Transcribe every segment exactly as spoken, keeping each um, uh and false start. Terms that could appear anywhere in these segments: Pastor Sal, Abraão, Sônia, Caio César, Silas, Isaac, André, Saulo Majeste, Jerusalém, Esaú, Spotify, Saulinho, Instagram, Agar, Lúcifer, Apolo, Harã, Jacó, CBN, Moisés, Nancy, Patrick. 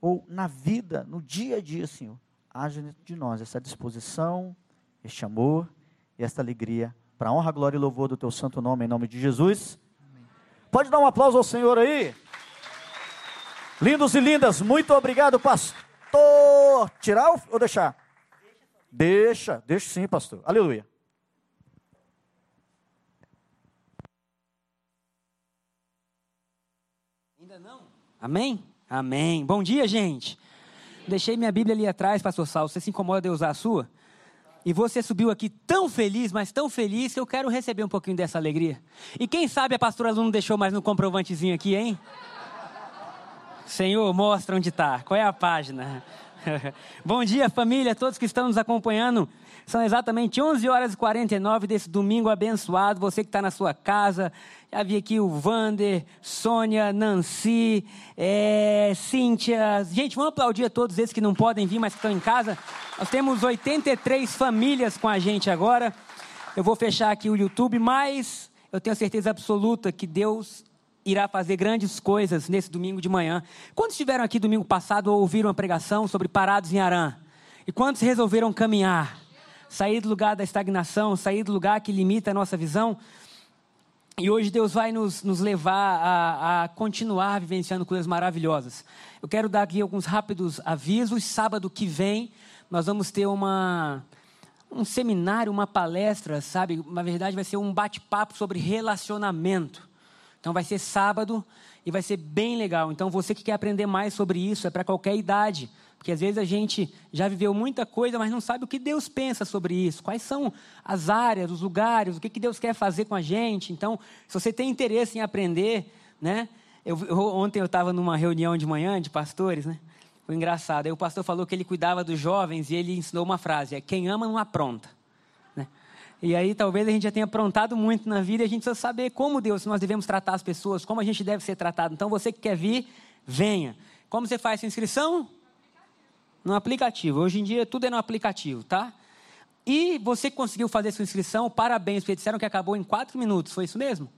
ou na vida, no dia a dia, Senhor, haja dentro de nós essa disposição, este amor e esta alegria, para a honra, glória e louvor do Teu santo nome, em nome de Jesus. Amém. Pode dar um aplauso ao Senhor aí? Lindos e lindas, muito obrigado, pastor. Tirar ou deixar? Deixa, deixa sim, pastor. Aleluia. Ainda não? Amém? Amém. Bom dia, gente. Deixei minha Bíblia ali atrás, pastor Sal. Você se incomoda de usar a sua? E você subiu aqui tão feliz, mas tão feliz, que eu quero receber um pouquinho dessa alegria. E quem sabe a pastora não deixou mais no comprovantezinho aqui, hein? Senhor, mostra onde está. Qual é a página? Bom dia, família, todos que estão nos acompanhando. São exatamente onze horas e quarenta e nove desse domingo abençoado. Você que está na sua casa. Já vi aqui o Vander, Sônia, Nancy, é, Cíntia. Gente, vamos aplaudir a todos esses que não podem vir, mas que estão em casa. Nós temos oitenta e três famílias com a gente agora. Eu vou fechar aqui o YouTube, mas eu tenho certeza absoluta que Deus irá fazer grandes coisas nesse domingo de manhã. Quantos estiveram aqui domingo passado ou ouviram a pregação sobre parados em Harã? E quantos resolveram caminhar? Sair do lugar da estagnação, sair do lugar que limita a nossa visão? E hoje Deus vai nos, nos levar a, a continuar vivenciando coisas maravilhosas. Eu quero dar aqui alguns rápidos avisos. Sábado que vem nós vamos ter uma... um seminário, uma palestra, sabe? Na verdade vai ser um bate-papo sobre relacionamento. Então vai ser sábado e vai ser bem legal. Então você que quer aprender mais sobre isso, é para qualquer idade. Porque às vezes a gente já viveu muita coisa, mas não sabe o que Deus pensa sobre isso. Quais são as áreas, os lugares, o que Deus quer fazer com a gente. Então, se você tem interesse em aprender, né? Eu, eu, ontem eu estava numa reunião de manhã de pastores, né? Foi engraçado. Aí o pastor falou que ele cuidava dos jovens e ele ensinou uma frase. É, quem ama não apronta. Né? E aí talvez a gente já tenha aprontado muito na vida e a gente precisa saber como Deus, nós devemos tratar as pessoas, como a gente deve ser tratado. Então você que quer vir, venha. Como você faz sua inscrição? No aplicativo. Hoje em dia tudo é no aplicativo, tá? E você que conseguiu fazer sua inscrição, parabéns, porque disseram que acabou em quatro minutos, foi isso mesmo?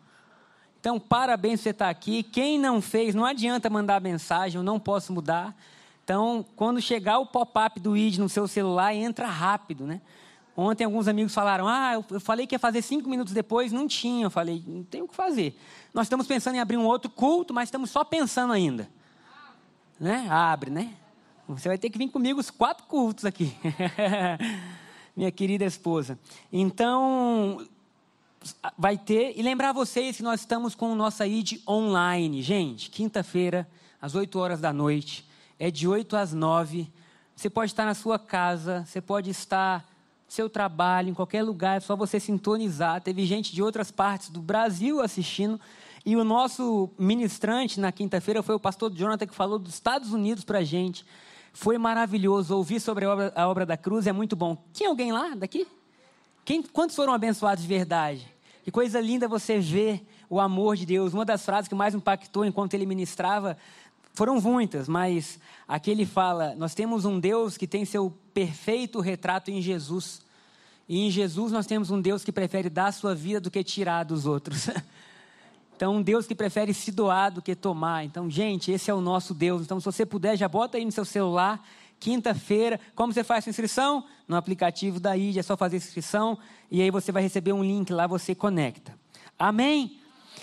Então parabéns, você está aqui. Quem não fez, não adianta mandar mensagem, eu não posso mudar. Então quando chegar o pop-up do I D no seu celular, entra rápido, né? Ontem alguns amigos falaram, ah, eu falei que ia fazer cinco minutos depois, não tinha. Eu falei, não tem o que fazer. Nós estamos pensando em abrir um outro culto, mas estamos só pensando ainda. Né? Abre, né? Você vai ter que vir comigo os quatro cultos aqui. Minha querida esposa. Então, vai ter... E lembrar vocês que nós estamos com o nosso I D online. Gente, quinta-feira, às oito horas da noite. É de oito às nove. Você pode estar na sua casa, você pode estar... seu trabalho, em qualquer lugar, é só você sintonizar. Teve gente de outras partes do Brasil assistindo. E o nosso ministrante na quinta-feira foi o pastor Jonathan, que falou dos Estados Unidos para a gente. Foi maravilhoso. Ouvir sobre a obra, a obra da cruz é muito bom. Tinha alguém lá daqui? Quem, quantos foram abençoados de verdade? Que coisa linda você ver o amor de Deus. Uma das frases que mais impactou enquanto ele ministrava, foram muitas, mas aqui ele fala, nós temos um Deus que tem seu perfeito retrato em Jesus. E em Jesus nós temos um Deus que prefere dar a sua vida do que tirar dos outros. Então, um Deus que prefere se doar do que tomar. Então, gente, esse é o nosso Deus. Então, se você puder, já bota aí no seu celular, quinta-feira. Como você faz sua inscrição? No aplicativo da I D, é só fazer inscrição. E aí você vai receber um link lá, você conecta. Amém?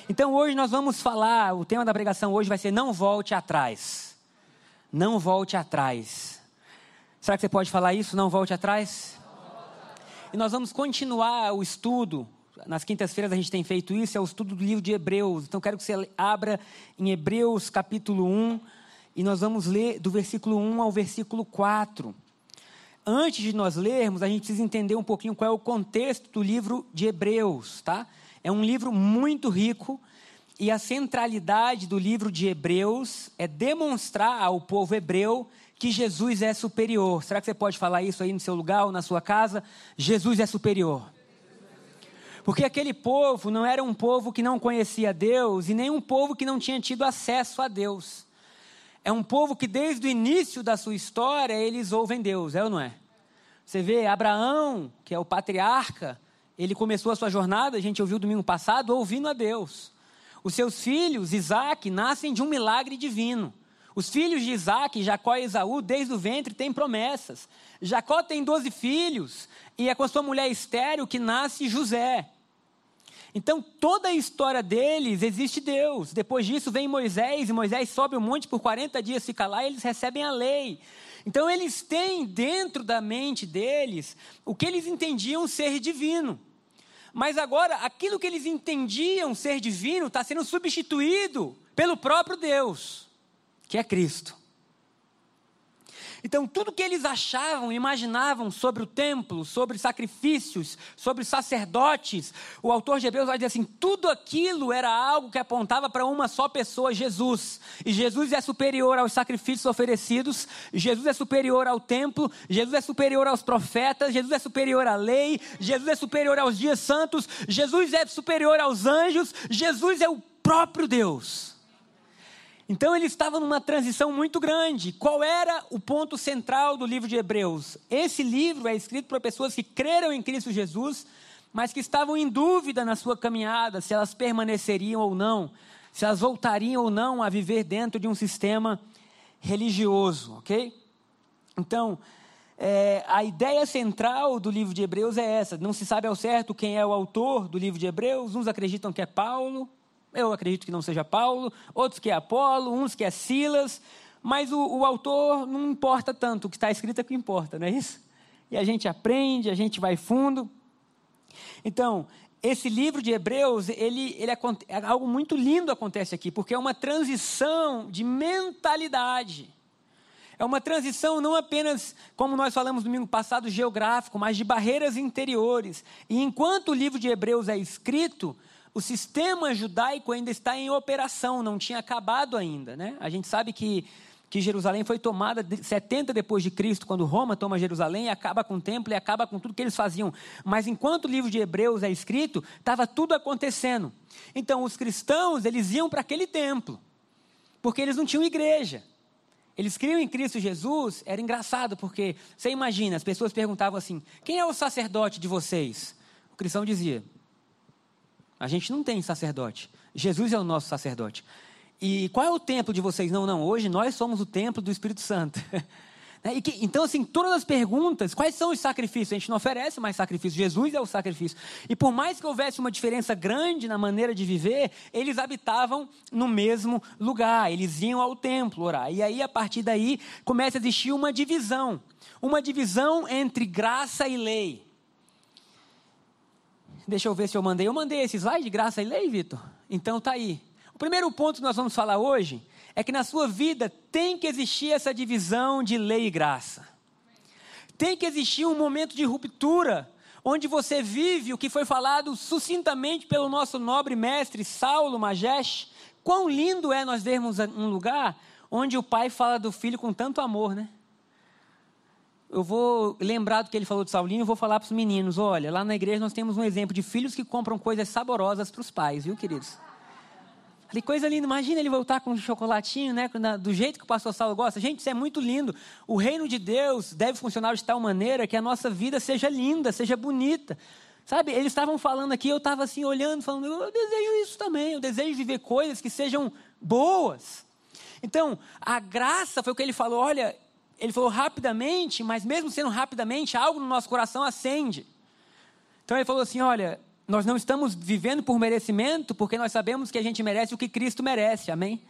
Então hoje nós vamos falar, o tema da pregação hoje vai ser não volte atrás. Não volte atrás. Será que você pode falar isso? Não volte atrás? Não volte atrás. E nós vamos continuar o estudo, nas quintas-feiras a gente tem feito isso, é o estudo do livro de Hebreus. Então quero que você abra em Hebreus capítulo um e nós vamos ler do versículo um ao versículo quatro. Antes de nós lermos, a gente precisa entender um pouquinho qual é o contexto do livro de Hebreus, tá? É um livro muito rico e a centralidade do livro de Hebreus é demonstrar ao povo hebreu que Jesus é superior. Será que você pode falar isso aí no seu lugar ou na sua casa? Jesus é superior. Porque aquele povo não era um povo que não conhecia Deus e nem um povo que não tinha tido acesso a Deus. É um povo que desde o início da sua história eles ouvem Deus, é ou não é? Você vê Abraão, que é o patriarca, ele começou a sua jornada, a gente ouviu domingo passado, ouvindo a Deus. Os seus filhos, Isaac, nascem de um milagre divino. Os filhos de Isaac, Jacó e Esaú, desde o ventre, têm promessas. Jacó tem doze filhos e é com sua mulher estéril que nasce José. Então, toda a história deles existe Deus. Depois disso vem Moisés, e Moisés sobe o monte por quarenta dias, fica lá e eles recebem a lei. Então, eles têm dentro da mente deles o que eles entendiam ser divino. Mas agora, aquilo que eles entendiam ser divino está sendo substituído pelo próprio Deus, que é Cristo. Então, tudo que eles achavam, imaginavam sobre o templo, sobre sacrifícios, sobre sacerdotes, o autor de Hebreus vai dizer assim, tudo aquilo era algo que apontava para uma só pessoa, Jesus. E Jesus é superior aos sacrifícios oferecidos, Jesus é superior ao templo, Jesus é superior aos profetas, Jesus é superior à lei, Jesus é superior aos dias santos, Jesus é superior aos anjos, Jesus é o próprio Deus. Então, ele estava numa transição muito grande. Qual era o ponto central do livro de Hebreus? Esse livro é escrito para pessoas que creram em Cristo Jesus, mas que estavam em dúvida na sua caminhada, se elas permaneceriam ou não, se elas voltariam ou não a viver dentro de um sistema religioso, ok? Então, é, a ideia central do livro de Hebreus é essa. Não se sabe ao certo quem é o autor do livro de Hebreus. Uns acreditam que é Paulo. Eu acredito que não seja Paulo, outros que é Apolo, uns que é Silas, mas o, o autor não importa tanto, o que está escrito é que importa, não é isso? E a gente aprende, a gente vai fundo. Então, esse livro de Hebreus, ele, ele é, algo muito lindo acontece aqui, porque é uma transição de mentalidade. É uma transição não apenas, como nós falamos domingo passado, geográfico, mas de barreiras interiores. E enquanto o livro de Hebreus é escrito, o sistema judaico ainda está em operação, não tinha acabado ainda, né? A gente sabe que, que Jerusalém foi tomada de setenta depois de Cristo, quando Roma toma Jerusalém, acaba com o templo e acaba com tudo que eles faziam. Mas enquanto o livro de Hebreus é escrito, estava tudo acontecendo. Então, os cristãos, eles iam para aquele templo, porque eles não tinham igreja. Eles criam em Cristo Jesus. Era engraçado, porque, você imagina, as pessoas perguntavam assim, quem é o sacerdote de vocês? O cristão dizia, a gente não tem sacerdote, Jesus é o nosso sacerdote. E qual é o templo de vocês? Não, não, hoje nós somos o templo do Espírito Santo. E que, então, assim, todas as perguntas, quais são os sacrifícios? A gente não oferece mais sacrifício, Jesus é o sacrifício. E por mais que houvesse uma diferença grande na maneira de viver, eles habitavam no mesmo lugar, eles iam ao templo orar. E aí, a partir daí, começa a existir uma divisão, uma divisão entre graça e lei. Deixa eu ver se eu mandei. Eu mandei esse slide de graça e lei, Vitor? Então tá aí. O primeiro ponto que nós vamos falar hoje é que na sua vida tem que existir essa divisão de lei e graça. Tem que existir um momento de ruptura, onde você vive o que foi falado sucintamente pelo nosso nobre mestre Saulo Majeste. Quão lindo é nós vermos um lugar onde o pai fala do filho com tanto amor, né? Eu vou lembrar do que ele falou de Saulinho e vou falar para os meninos, olha, lá na igreja nós temos um exemplo de filhos que compram coisas saborosas para os pais, viu, queridos? Falei, coisa linda, imagina ele voltar com um chocolatinho, né, do jeito que o pastor Saulo gosta. Gente, isso é muito lindo. O reino de Deus deve funcionar de tal maneira que a nossa vida seja linda, seja bonita. Sabe, eles estavam falando aqui, eu estava assim olhando, falando, eu desejo isso também, eu desejo viver coisas que sejam boas. Então, a graça foi o que ele falou, olha... Ele falou rapidamente, mas mesmo sendo rapidamente, algo no nosso coração acende. Então ele falou assim, olha, nós não estamos vivendo por merecimento, porque nós sabemos que a gente merece o que Cristo merece, amém?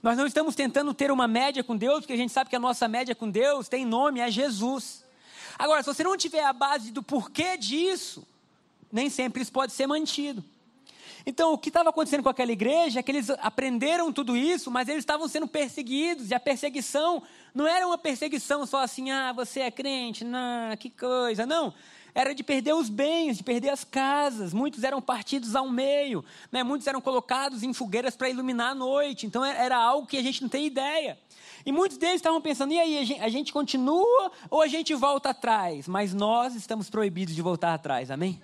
Nós não estamos tentando ter uma média com Deus, porque a gente sabe que a nossa média com Deus tem nome, é Jesus. Agora, se você não tiver a base do porquê disso, nem sempre isso pode ser mantido. Então, o que estava acontecendo com aquela igreja é que eles aprenderam tudo isso, mas eles estavam sendo perseguidos, e a perseguição não era uma perseguição só assim, ah, você é crente, não, que coisa, não. Era de perder os bens, de perder as casas, muitos eram partidos ao meio, né? Muitos eram colocados em fogueiras para iluminar a noite, então era algo que a gente não tem ideia. E muitos deles estavam pensando, e aí, a gente continua ou a gente volta atrás? Mas nós estamos proibidos de voltar atrás, amém?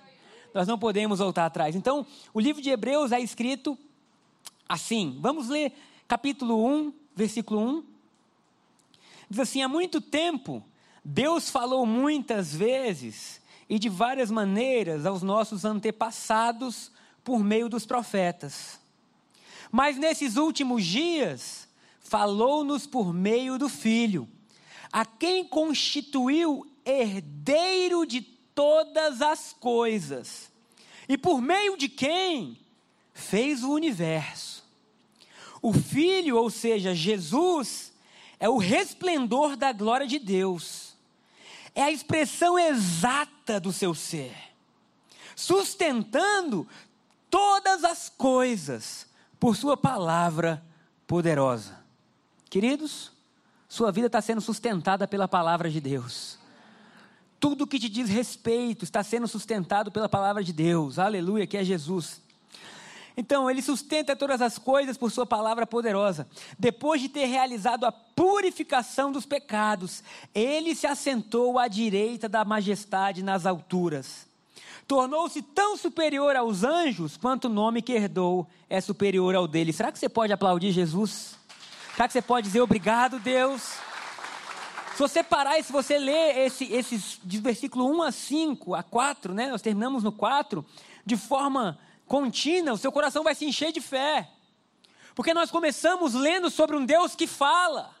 Nós não podemos voltar atrás. Então, o livro de Hebreus é escrito assim. Vamos ler capítulo um, versículo um. Diz assim, há muito tempo, Deus falou muitas vezes e de várias maneiras aos nossos antepassados por meio dos profetas. Mas nesses últimos dias, falou-nos por meio do Filho, a quem constituiu herdeiro de todas as coisas, e por meio de quem fez o universo. O Filho, ou seja, Jesus, é o resplendor da glória de Deus, é a expressão exata do seu ser, sustentando todas as coisas por sua palavra poderosa. Queridos, sua vida está sendo sustentada pela palavra de Deus. Tudo que te diz respeito está sendo sustentado pela palavra de Deus. Aleluia, que é Jesus. Então, ele sustenta todas as coisas por sua palavra poderosa. Depois de ter realizado a purificação dos pecados, ele se assentou à direita da majestade nas alturas. Tornou-se tão superior aos anjos, quanto o nome que herdou é superior ao dele. Será que você pode aplaudir Jesus? Será que você pode dizer obrigado, Deus? Se você parar e se você ler esse, esses, de versículo um a cinco, a quatro, né? Nós terminamos no quatro, de forma contínua, o seu coração vai se encher de fé. Porque nós começamos lendo sobre um Deus que fala,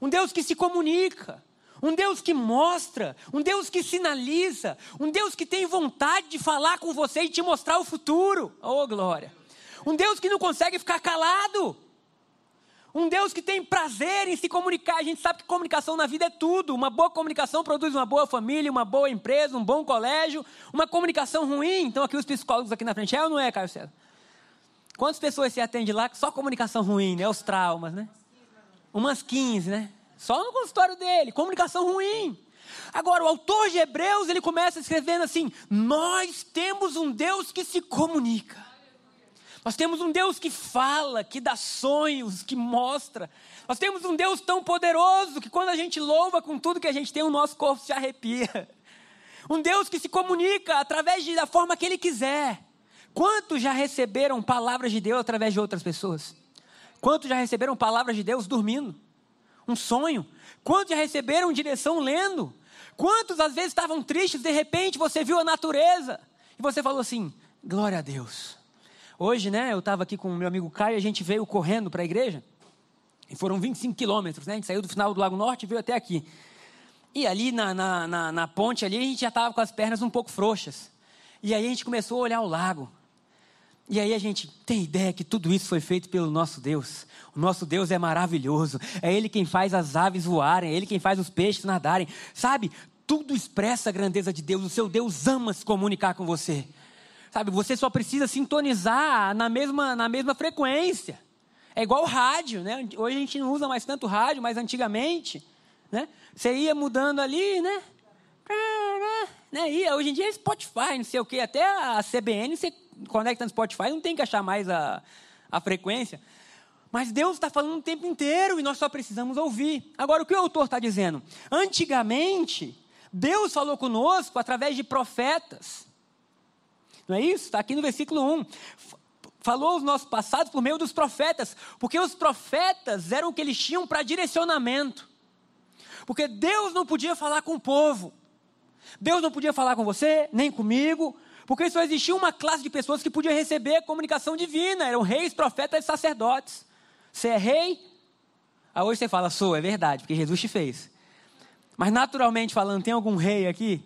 um Deus que se comunica, um Deus que mostra, um Deus que sinaliza, um Deus que tem vontade de falar com você e te mostrar o futuro. Oh, glória! Um Deus que não consegue ficar calado. Um Deus que tem prazer em se comunicar. A gente sabe que comunicação na vida é tudo. Uma boa comunicação produz uma boa família, uma boa empresa, um bom colégio. Uma comunicação ruim, então aqui os psicólogos aqui na frente, é ou não é, Caio César? Quantas pessoas você atende lá que só comunicação ruim, né? Os traumas, né? Umas quinze, né? Só no consultório dele, comunicação ruim. Agora, o autor de Hebreus, ele começa escrevendo assim: nós temos um Deus que se comunica. Nós temos um Deus que fala, que dá sonhos, que mostra. Nós temos um Deus tão poderoso que quando a gente louva com tudo que a gente tem, o nosso corpo se arrepia. Um Deus que se comunica através da forma que Ele quiser. Quantos já receberam palavras de Deus através de outras pessoas? Quantos já receberam palavras de Deus dormindo? Um sonho? Quantos já receberam direção lendo? Quantos às vezes estavam tristes, de repente você viu a natureza e você falou assim: glória a Deus. Hoje, né, eu estava aqui com o meu amigo Caio, a gente veio correndo para a igreja, e foram vinte e cinco quilômetros, né, a gente saiu do final do Lago Norte e veio até aqui. E ali na, na, na, na ponte ali, a gente já estava com as pernas um pouco frouxas. E aí a gente começou a olhar o lago. E aí a gente tem ideia que tudo isso foi feito pelo nosso Deus. O nosso Deus é maravilhoso, é Ele quem faz as aves voarem, é Ele quem faz os peixes nadarem. Sabe, tudo expressa a grandeza de Deus, o seu Deus ama se comunicar com você. Sabe, você só precisa sintonizar na mesma, na mesma frequência. É igual o rádio, né? Hoje a gente não usa mais tanto rádio, mas antigamente, né? Você ia mudando ali, né? né? E hoje em dia é Spotify, não sei o quê. Até a C B N, você conecta no Spotify, não tem que achar mais a, a frequência. Mas Deus está falando o tempo inteiro e nós só precisamos ouvir. Agora, o que o autor está dizendo? Antigamente, Deus falou conosco através de profetas. Não é isso? Está aqui no versículo um. Falou os nossos passados por meio dos profetas, porque os profetas eram o que eles tinham para direcionamento. Porque Deus não podia falar com o povo. Deus não podia falar com você, nem comigo, porque só existia uma classe de pessoas que podia receber a comunicação divina. Eram reis, profetas e sacerdotes. Você é rei? Ah, hoje você fala, sou, é verdade, porque Jesus te fez. Mas naturalmente falando, tem algum rei aqui?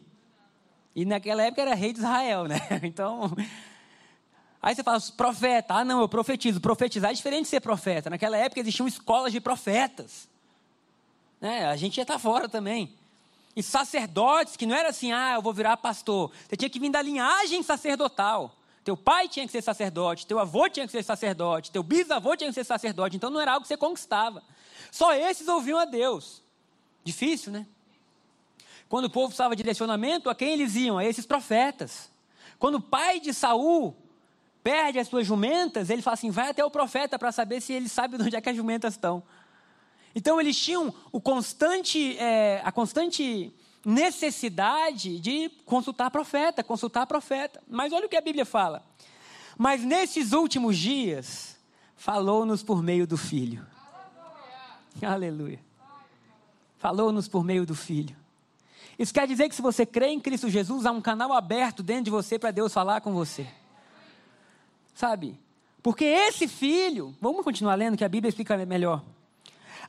E naquela época era rei de Israel, né? Então, aí você fala, profeta. Ah, não, eu profetizo. Profetizar é diferente de ser profeta. Naquela época existiam escolas de profetas. Né? A gente ia estar fora também. E sacerdotes, que não era assim, ah, eu vou virar pastor. Você tinha que vir da linhagem sacerdotal. Teu pai tinha que ser sacerdote, teu avô tinha que ser sacerdote, teu bisavô tinha que ser sacerdote. Então, não era algo que você conquistava. Só esses ouviam a Deus. Difícil, né? Quando o povo precisava de direcionamento, a quem eles iam? A esses profetas. Quando o pai de Saul perde as suas jumentas, ele fala assim, vai até o profeta para saber se ele sabe onde é que as jumentas estão. Então eles tinham o constante, é, a constante necessidade de consultar profeta, consultar profeta. Mas olha o que a Bíblia fala. Mas nesses últimos dias, falou-nos por meio do Filho. Aleluia. Aleluia. Falou-nos por meio do Filho. Isso quer dizer que se você crê em Cristo Jesus, há um canal aberto dentro de você para Deus falar com você. Sabe? Porque esse Filho, vamos continuar lendo que a Bíblia explica melhor.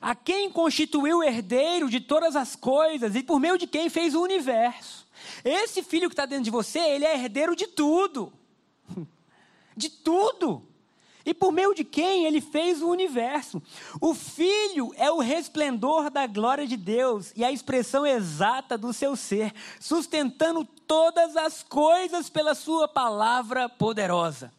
a quem constituiu herdeiro de todas as coisas e por meio de quem fez o universo. Esse filho que está dentro de você, ele é herdeiro de tudo. De tudo. E por meio de quem ele fez o universo. O Filho é o resplendor da glória de Deus e a expressão exata do seu ser, sustentando todas as coisas pela sua palavra poderosa.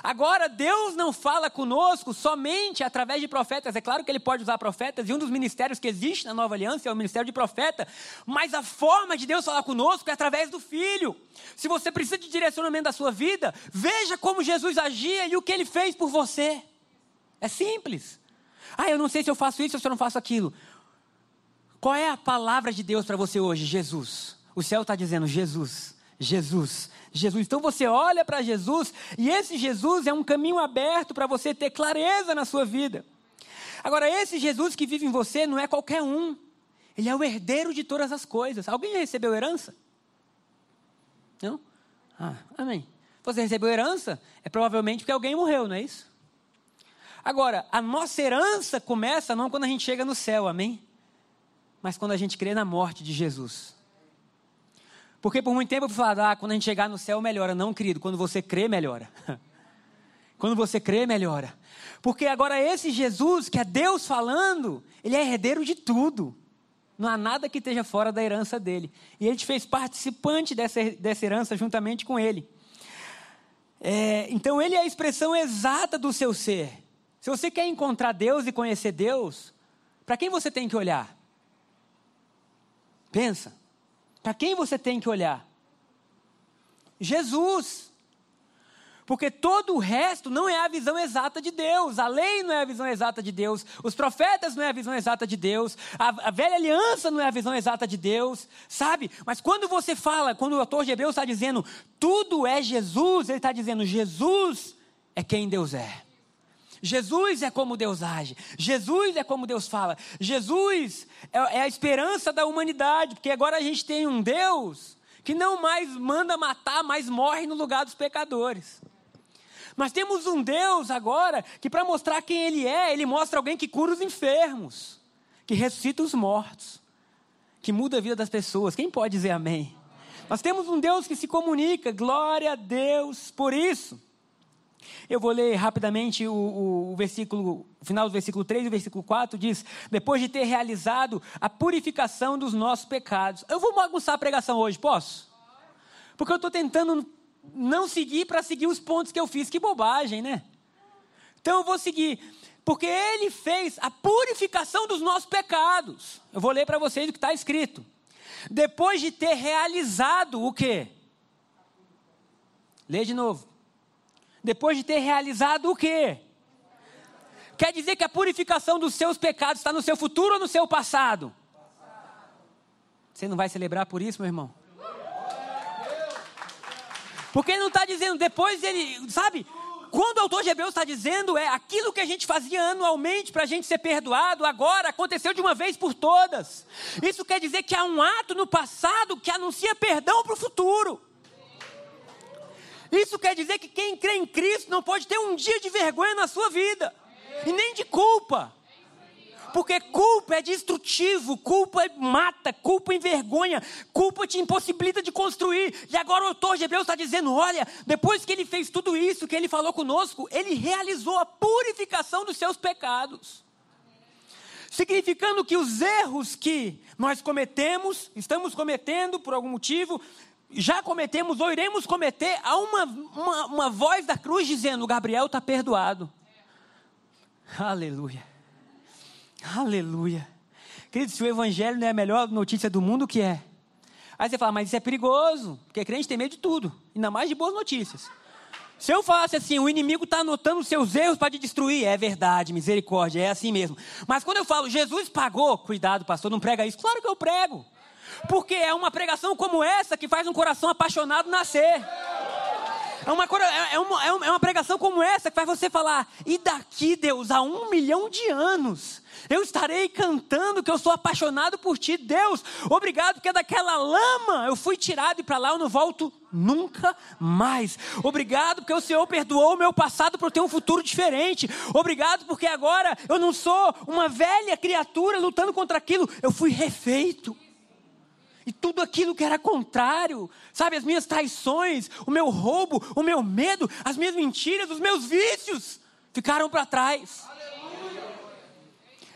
Agora, Deus não fala conosco somente através de profetas. É claro que Ele pode usar profetas, e um dos ministérios que existe na Nova Aliança é o ministério de profeta, mas a forma de Deus falar conosco é através do Filho. Se você precisa de direcionamento da sua vida, veja como Jesus agia e o que Ele fez por você. É simples. Ah, eu não sei se eu faço isso ou se eu não faço aquilo. Qual é a palavra de Deus para você hoje? Jesus. O céu está dizendo, Jesus. Jesus, Jesus. Então você olha para Jesus e esse Jesus é um caminho aberto para você ter clareza na sua vida. Agora, esse Jesus que vive em você não é qualquer um. Ele é o herdeiro de todas as coisas. Alguém já recebeu herança? Não? Ah, amém. Você recebeu herança? É provavelmente porque alguém morreu, não é isso? Agora, a nossa herança começa não quando a gente chega no céu, amém? Mas quando a gente crê na morte de Jesus. Porque por muito tempo eu falava, ah, quando a gente chegar no céu melhora. Não, querido, quando você crê, melhora. Quando você crê, melhora. Porque agora esse Jesus, que é Deus falando, ele é herdeiro de tudo. Não há nada que esteja fora da herança dele. E ele te fez participante dessa, dessa herança juntamente com ele. É, então ele é a expressão exata do seu ser. Se você quer encontrar Deus e conhecer Deus, para quem você tem que olhar? Pensa. Para quem você tem que olhar? Jesus. Porque todo o resto não é a visão exata de Deus. A lei não é a visão exata de Deus. Os profetas não é a visão exata de Deus. A, a velha aliança não é a visão exata de Deus. Sabe? Mas quando você fala, quando o autor de Hebreus está dizendo, tudo é Jesus, ele está dizendo, Jesus é quem Deus é. Jesus é como Deus age, Jesus é como Deus fala, Jesus é a esperança da humanidade, porque agora a gente tem um Deus que não mais manda matar, mas morre no lugar dos pecadores. Nós temos um Deus agora que, para mostrar quem Ele é, Ele mostra alguém que cura os enfermos, que ressuscita os mortos, que muda a vida das pessoas. Quem pode dizer amém? Nós temos um Deus que se comunica, glória a Deus por isso. Eu vou ler rapidamente o, o, o versículo, o final do versículo três e o versículo quatro, diz, depois de ter realizado a purificação dos nossos pecados. Eu vou bagunçar a pregação hoje, posso? Porque eu estou tentando não seguir para seguir os pontos que eu fiz, que bobagem, né? Então eu vou seguir, porque ele fez a purificação dos nossos pecados. Eu vou ler para vocês o que está escrito. Depois de ter realizado o quê? Lê de novo. Depois de ter realizado o quê? Quer dizer que a purificação dos seus pecados está no seu futuro ou no seu passado? Você não vai celebrar por isso, meu irmão? Porque ele não está dizendo, depois ele, sabe? Quando o autor de Hebreus está dizendo, é aquilo que a gente fazia anualmente para a gente ser perdoado, agora aconteceu de uma vez por todas. Isso quer dizer que há um ato no passado que anuncia perdão para o futuro. Isso quer dizer que quem crê em Cristo não pode ter um dia de vergonha na sua vida. E nem de culpa. Porque culpa é destrutivo, culpa mata, culpa envergonha, culpa te impossibilita de construir. E agora o autor de Hebreus está dizendo, olha, depois que ele fez tudo isso, que ele falou conosco, ele realizou a purificação dos seus pecados. Significando que os erros que nós cometemos, estamos cometendo por algum motivo, já cometemos ou iremos cometer, há uma, uma, uma voz da cruz dizendo, Gabriel está perdoado. É. Aleluia. Aleluia. Querido, se o evangelho não é a melhor notícia do mundo, o que é? Aí você fala, mas isso é perigoso, porque crente tem medo de tudo, ainda mais de boas notícias. Se eu falasse assim, o inimigo está anotando seus erros para te destruir, é verdade, misericórdia, é assim mesmo. Mas quando eu falo, Jesus pagou, cuidado pastor, não prega isso. Claro que eu prego. Porque é uma pregação como essa que faz um coração apaixonado nascer. É uma, é, uma, é uma pregação como essa que faz você falar: e daqui, Deus, há um milhão de anos, eu estarei cantando que eu sou apaixonado por Ti. Deus, obrigado, porque daquela lama eu fui tirado e para lá eu não volto nunca mais. Obrigado, porque o Senhor perdoou o meu passado para eu ter um futuro diferente. Obrigado, porque agora eu não sou uma velha criatura lutando contra aquilo. Eu fui refeito. E tudo aquilo que era contrário, sabe, as minhas traições, o meu roubo, o meu medo, as minhas mentiras, os meus vícios, ficaram para trás. Aleluia.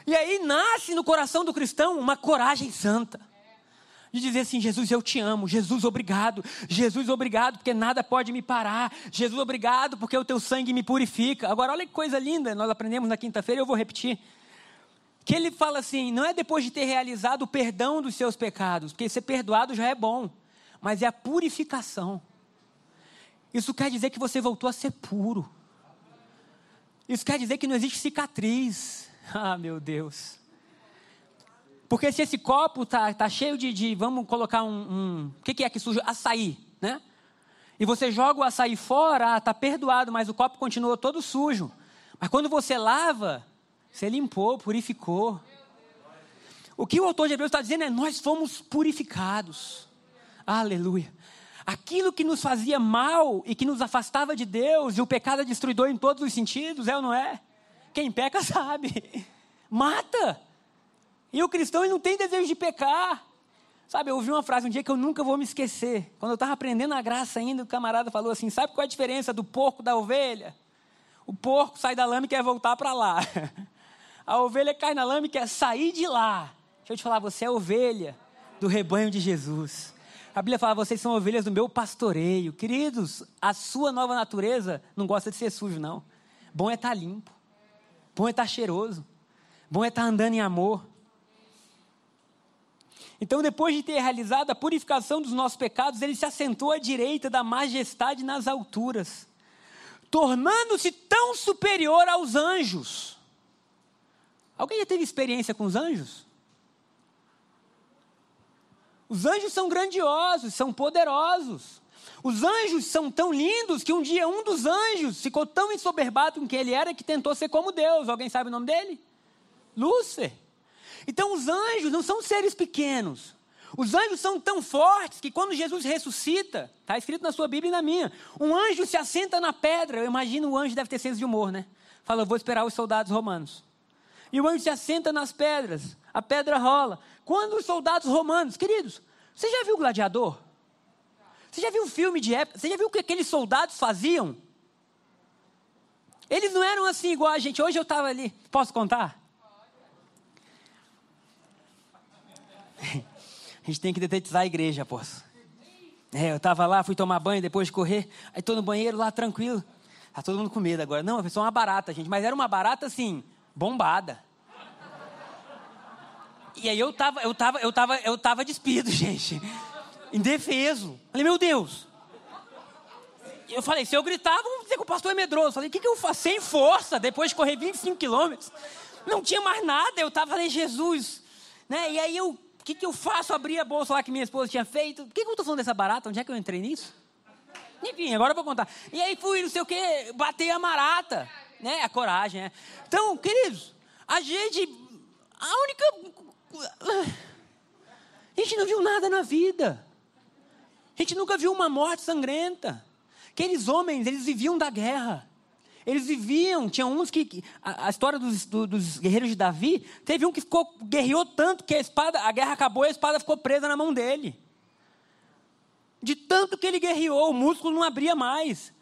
E aí nasce no coração do cristão uma coragem santa. De dizer assim: Jesus, eu te amo. Jesus, obrigado. Jesus, obrigado, porque nada pode me parar. Jesus, obrigado, porque o teu sangue me purifica. Agora, olha que coisa linda, nós aprendemos na quinta-feira, eu vou repetir. Que ele fala assim: não é depois de ter realizado o perdão dos seus pecados, porque ser perdoado já é bom, mas é a purificação. Isso quer dizer que você voltou a ser puro. Isso quer dizer que não existe cicatriz. Ah, meu Deus. Porque se esse copo está tá cheio de, de, vamos colocar um, um o que, que é que surge? Açaí, né? E você joga o açaí fora, está perdoado, mas o copo continua todo sujo. Mas quando você lava, você limpou, purificou. O que o autor de Hebreus está dizendo é: nós fomos purificados. Aleluia. Aquilo que nos fazia mal e que nos afastava de Deus, e o pecado é destruidor em todos os sentidos, é ou não é? Quem peca sabe, mata. E o cristão, ele não tem desejo de pecar. Sabe, eu ouvi uma frase um dia que eu nunca vou me esquecer. Quando eu estava aprendendo a graça ainda, o camarada falou assim: sabe qual é a diferença do porco da ovelha? O porco sai da lama e quer voltar para lá. A ovelha cai na lama e quer sair de lá. Deixa eu te falar, você é ovelha do rebanho de Jesus. A Bíblia fala: vocês são ovelhas do meu pastoreio. Queridos, a sua nova natureza não gosta de ser sujo, não. Bom é estar limpo. Bom é estar cheiroso. Bom é estar andando em amor. Então, depois de ter realizado a purificação dos nossos pecados, ele se assentou à direita da majestade nas alturas, tornando-se tão superior aos anjos. Alguém já teve experiência com os anjos? Os anjos são grandiosos, são poderosos. Os anjos são tão lindos que um dia um dos anjos ficou tão ensoberbado com quem ele era que tentou ser como Deus. Alguém sabe o nome dele? Lúcifer. Então os anjos não são seres pequenos. Os anjos são tão fortes que quando Jesus ressuscita, está escrito na sua Bíblia e na minha, um anjo se assenta na pedra. Eu imagino o anjo deve ter senso de humor, né? Fala: eu vou esperar os soldados romanos. E o anjo se assenta nas pedras, a pedra rola. Quando os soldados romanos, queridos, você já viu o Gladiador? Você já viu o filme de época? Você já viu o que aqueles soldados faziam? Eles não eram assim igual a gente. Hoje eu estava ali, posso contar? A gente tem que detetizar a igreja, posso? É, eu estava lá, fui tomar banho depois de correr, aí estou no banheiro lá, tranquilo. Está todo mundo com medo agora. Não, é só uma barata, gente, mas era uma barata assim... bombada. E aí eu tava, eu tava, eu tava, eu tava despido, gente. Indefeso. Falei: meu Deus. Eu falei: se eu gritar, vão dizer que o pastor é medroso. Falei: o que que eu faço? Sem força, depois de correr vinte e cinco quilômetros. Não tinha mais nada, eu tava, falei: Jesus. Né? E aí eu, o que que eu faço? Abri a bolsa lá que minha esposa tinha feito. Por que que eu tô falando dessa barata? Onde é que eu entrei nisso? Enfim, agora eu vou contar. E aí fui, não sei o quê, batei a marata. Né? A coragem, é. Então, queridos, a gente, a única, a gente não viu nada na vida, a gente nunca viu uma morte sangrenta. Aqueles homens, eles viviam da guerra, eles viviam, tinha uns que, a, a história dos, do, dos guerreiros de Davi, teve um que ficou, guerreou tanto que a espada, a guerra acabou e a espada ficou presa na mão dele, de tanto que ele guerreou, o músculo não abria mais.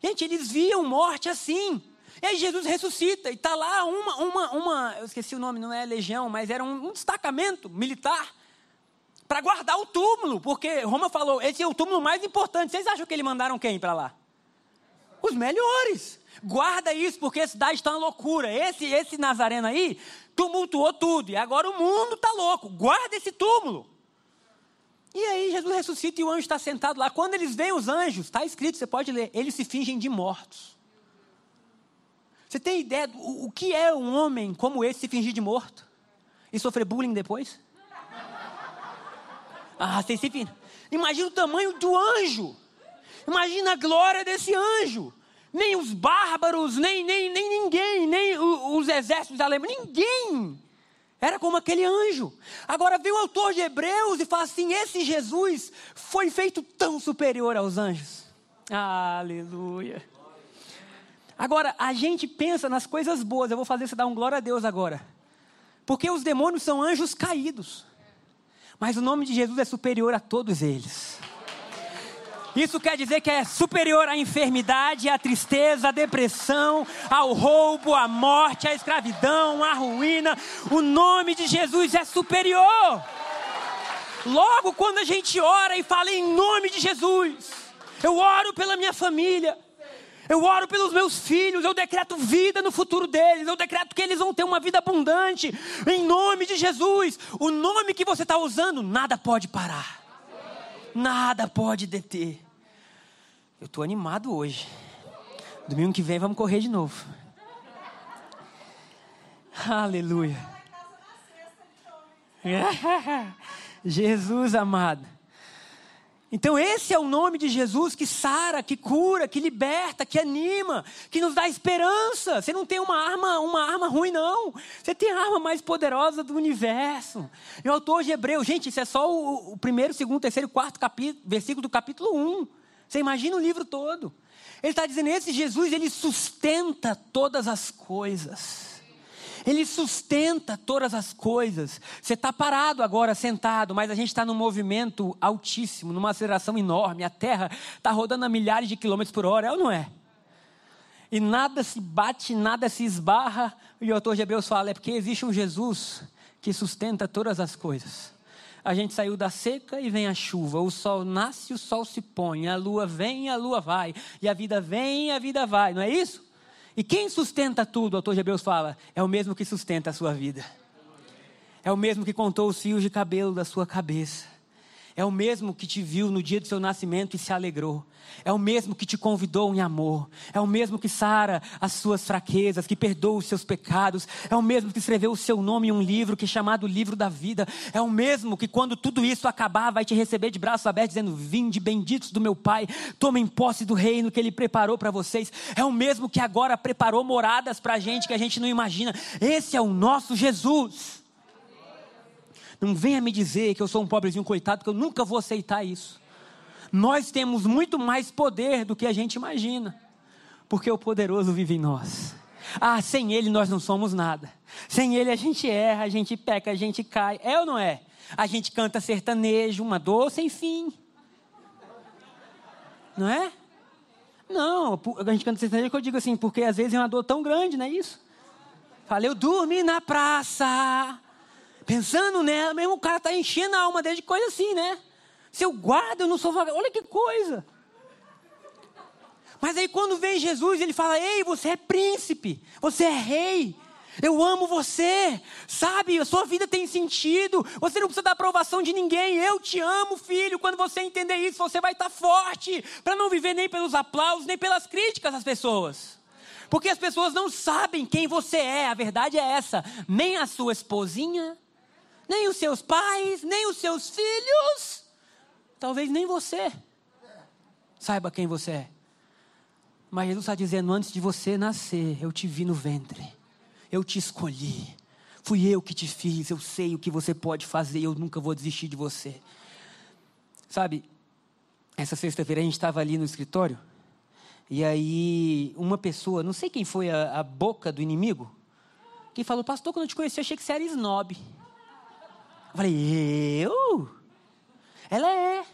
Gente, eles viam morte assim. E aí Jesus ressuscita e está lá uma, uma, uma, eu esqueci o nome, não é legião, mas era um, um destacamento militar para guardar o túmulo, porque Roma falou: esse é o túmulo mais importante. Vocês acham que eles mandaram quem para lá? Os melhores. Guarda isso, porque a cidade está uma loucura. Esse, esse Nazareno aí tumultuou tudo e agora o mundo está louco. Guarda esse túmulo. E aí Jesus ressuscita e o anjo está sentado lá. Quando eles veem os anjos, está escrito, você pode ler, eles se fingem de mortos. Você tem ideia do o que é um homem como esse se fingir de morto? E sofrer bullying depois? Ah, vocês se fingem. Imagina o tamanho do anjo. Imagina a glória desse anjo. Nem os bárbaros, nem, nem, nem ninguém, nem os exércitos alemães, ninguém. Era como aquele anjo. Agora vem o autor de Hebreus e fala assim, esse Jesus foi feito tão superior aos anjos. Aleluia. Agora, a gente pensa nas coisas boas. Eu vou fazer você dar um glória a Deus agora. Porque os demônios são anjos caídos. Mas o nome de Jesus é superior a todos eles. Isso quer dizer que é superior à enfermidade, à tristeza, à depressão, ao roubo, à morte, à escravidão, à ruína. O nome de Jesus é superior. Logo, quando a gente ora e fala em nome de Jesus, eu oro pela minha família. Eu oro pelos meus filhos, eu decreto vida no futuro deles, eu decreto que eles vão ter uma vida abundante, em nome de Jesus. O nome que você está usando, nada pode parar, nada pode deter. Eu estou animado hoje, domingo que vem vamos correr de novo. Aleluia. Jesus amado. Então esse é o nome de Jesus que sara, que cura, que liberta, que anima, que nos dá esperança. Você não tem uma arma, uma arma ruim não, você tem a arma mais poderosa do universo. E o autor de Hebreus, gente, isso é só o, o primeiro, segundo, terceiro, quarto capítulo, versículo do capítulo um. Você imagina o livro todo. Ele está dizendo, esse Jesus, ele sustenta todas as coisas. Ele sustenta todas as coisas. Você está parado agora, sentado, mas a gente está num movimento altíssimo, numa aceleração enorme. A Terra está rodando a milhares de quilômetros por hora, é ou não é? E nada se bate, nada se esbarra. E o autor de Hebreus fala, é porque existe um Jesus que sustenta todas as coisas. A gente saiu da seca e vem a chuva. O sol nasce, o sol se põe. A lua vem, a lua vai. E a vida vem, a vida vai. Não é isso? E quem sustenta tudo, o autor de Hebreus fala, é o mesmo que sustenta a sua vida. É o mesmo que contou os fios de cabelo da sua cabeça. É o mesmo que te viu no dia do seu nascimento e se alegrou. É o mesmo que te convidou em amor. É o mesmo que sara as suas fraquezas, que perdoa os seus pecados. É o mesmo que escreveu o seu nome em um livro, que é chamado Livro da Vida. É o mesmo que quando tudo isso acabar, vai te receber de braços abertos, dizendo, vinde, benditos do meu Pai, tomem posse do reino que Ele preparou para vocês. É o mesmo que agora preparou moradas para a gente, que a gente não imagina. Esse é o nosso Jesus. Não venha me dizer que eu sou um pobrezinho coitado, que eu nunca vou aceitar isso. Nós temos muito mais poder do que a gente imagina, porque o poderoso vive em nós. Ah, sem Ele nós não somos nada. Sem Ele a gente erra, a gente peca, a gente cai. É ou não é? A gente canta sertanejo, uma dor sem fim. Não é? Não, a gente canta sertanejo que eu digo assim, porque às vezes é uma dor tão grande, não é isso? Falei, eu dormi na praça... Pensando nela, mesmo o cara está enchendo a alma dele de coisa assim, né? Se eu guardo, eu não sou vagabundo. Olha que coisa. Mas aí quando vem Jesus, ele fala, ei, você é príncipe, você é rei. Eu amo você, sabe? A sua vida tem sentido. Você não precisa da aprovação de ninguém. Eu te amo, filho. Quando você entender isso, você vai estar forte para não viver nem pelos aplausos, nem pelas críticas das pessoas. Porque as pessoas não sabem quem você é. A verdade é essa. Nem a sua esposinha, nem os seus pais, nem os seus filhos, talvez nem você saiba quem você é. Mas Jesus está dizendo, antes de você nascer, eu te vi no ventre, eu te escolhi, fui eu que te fiz, eu sei o que você pode fazer, eu nunca vou desistir de você. Sabe, essa sexta-feira a gente estava ali no escritório, e aí uma pessoa, não sei quem foi a, a boca do inimigo, que falou, pastor, quando eu te conheci, eu achei que você era snob. Eu falei, eu? Ela é.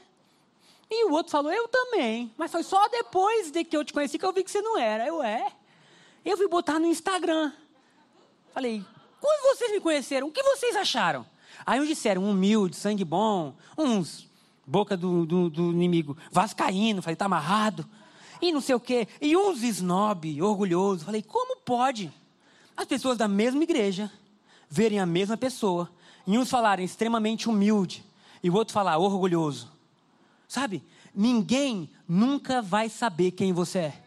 E o outro falou, eu também. Mas foi só depois de que eu te conheci que eu vi que você não era. Eu é. Eu fui botar no Instagram. Falei, quando vocês me conheceram, o que vocês acharam? Aí uns disseram, um humilde, sangue bom. Uns, boca do, do, do inimigo, vascaíno. Falei, tá amarrado. E não sei o quê. E uns snob, orgulhoso. Falei, como pode as pessoas da mesma igreja verem a mesma pessoa? E uns falaram extremamente humilde, e o outro falar orgulhoso. Sabe? Ninguém nunca vai saber quem você é.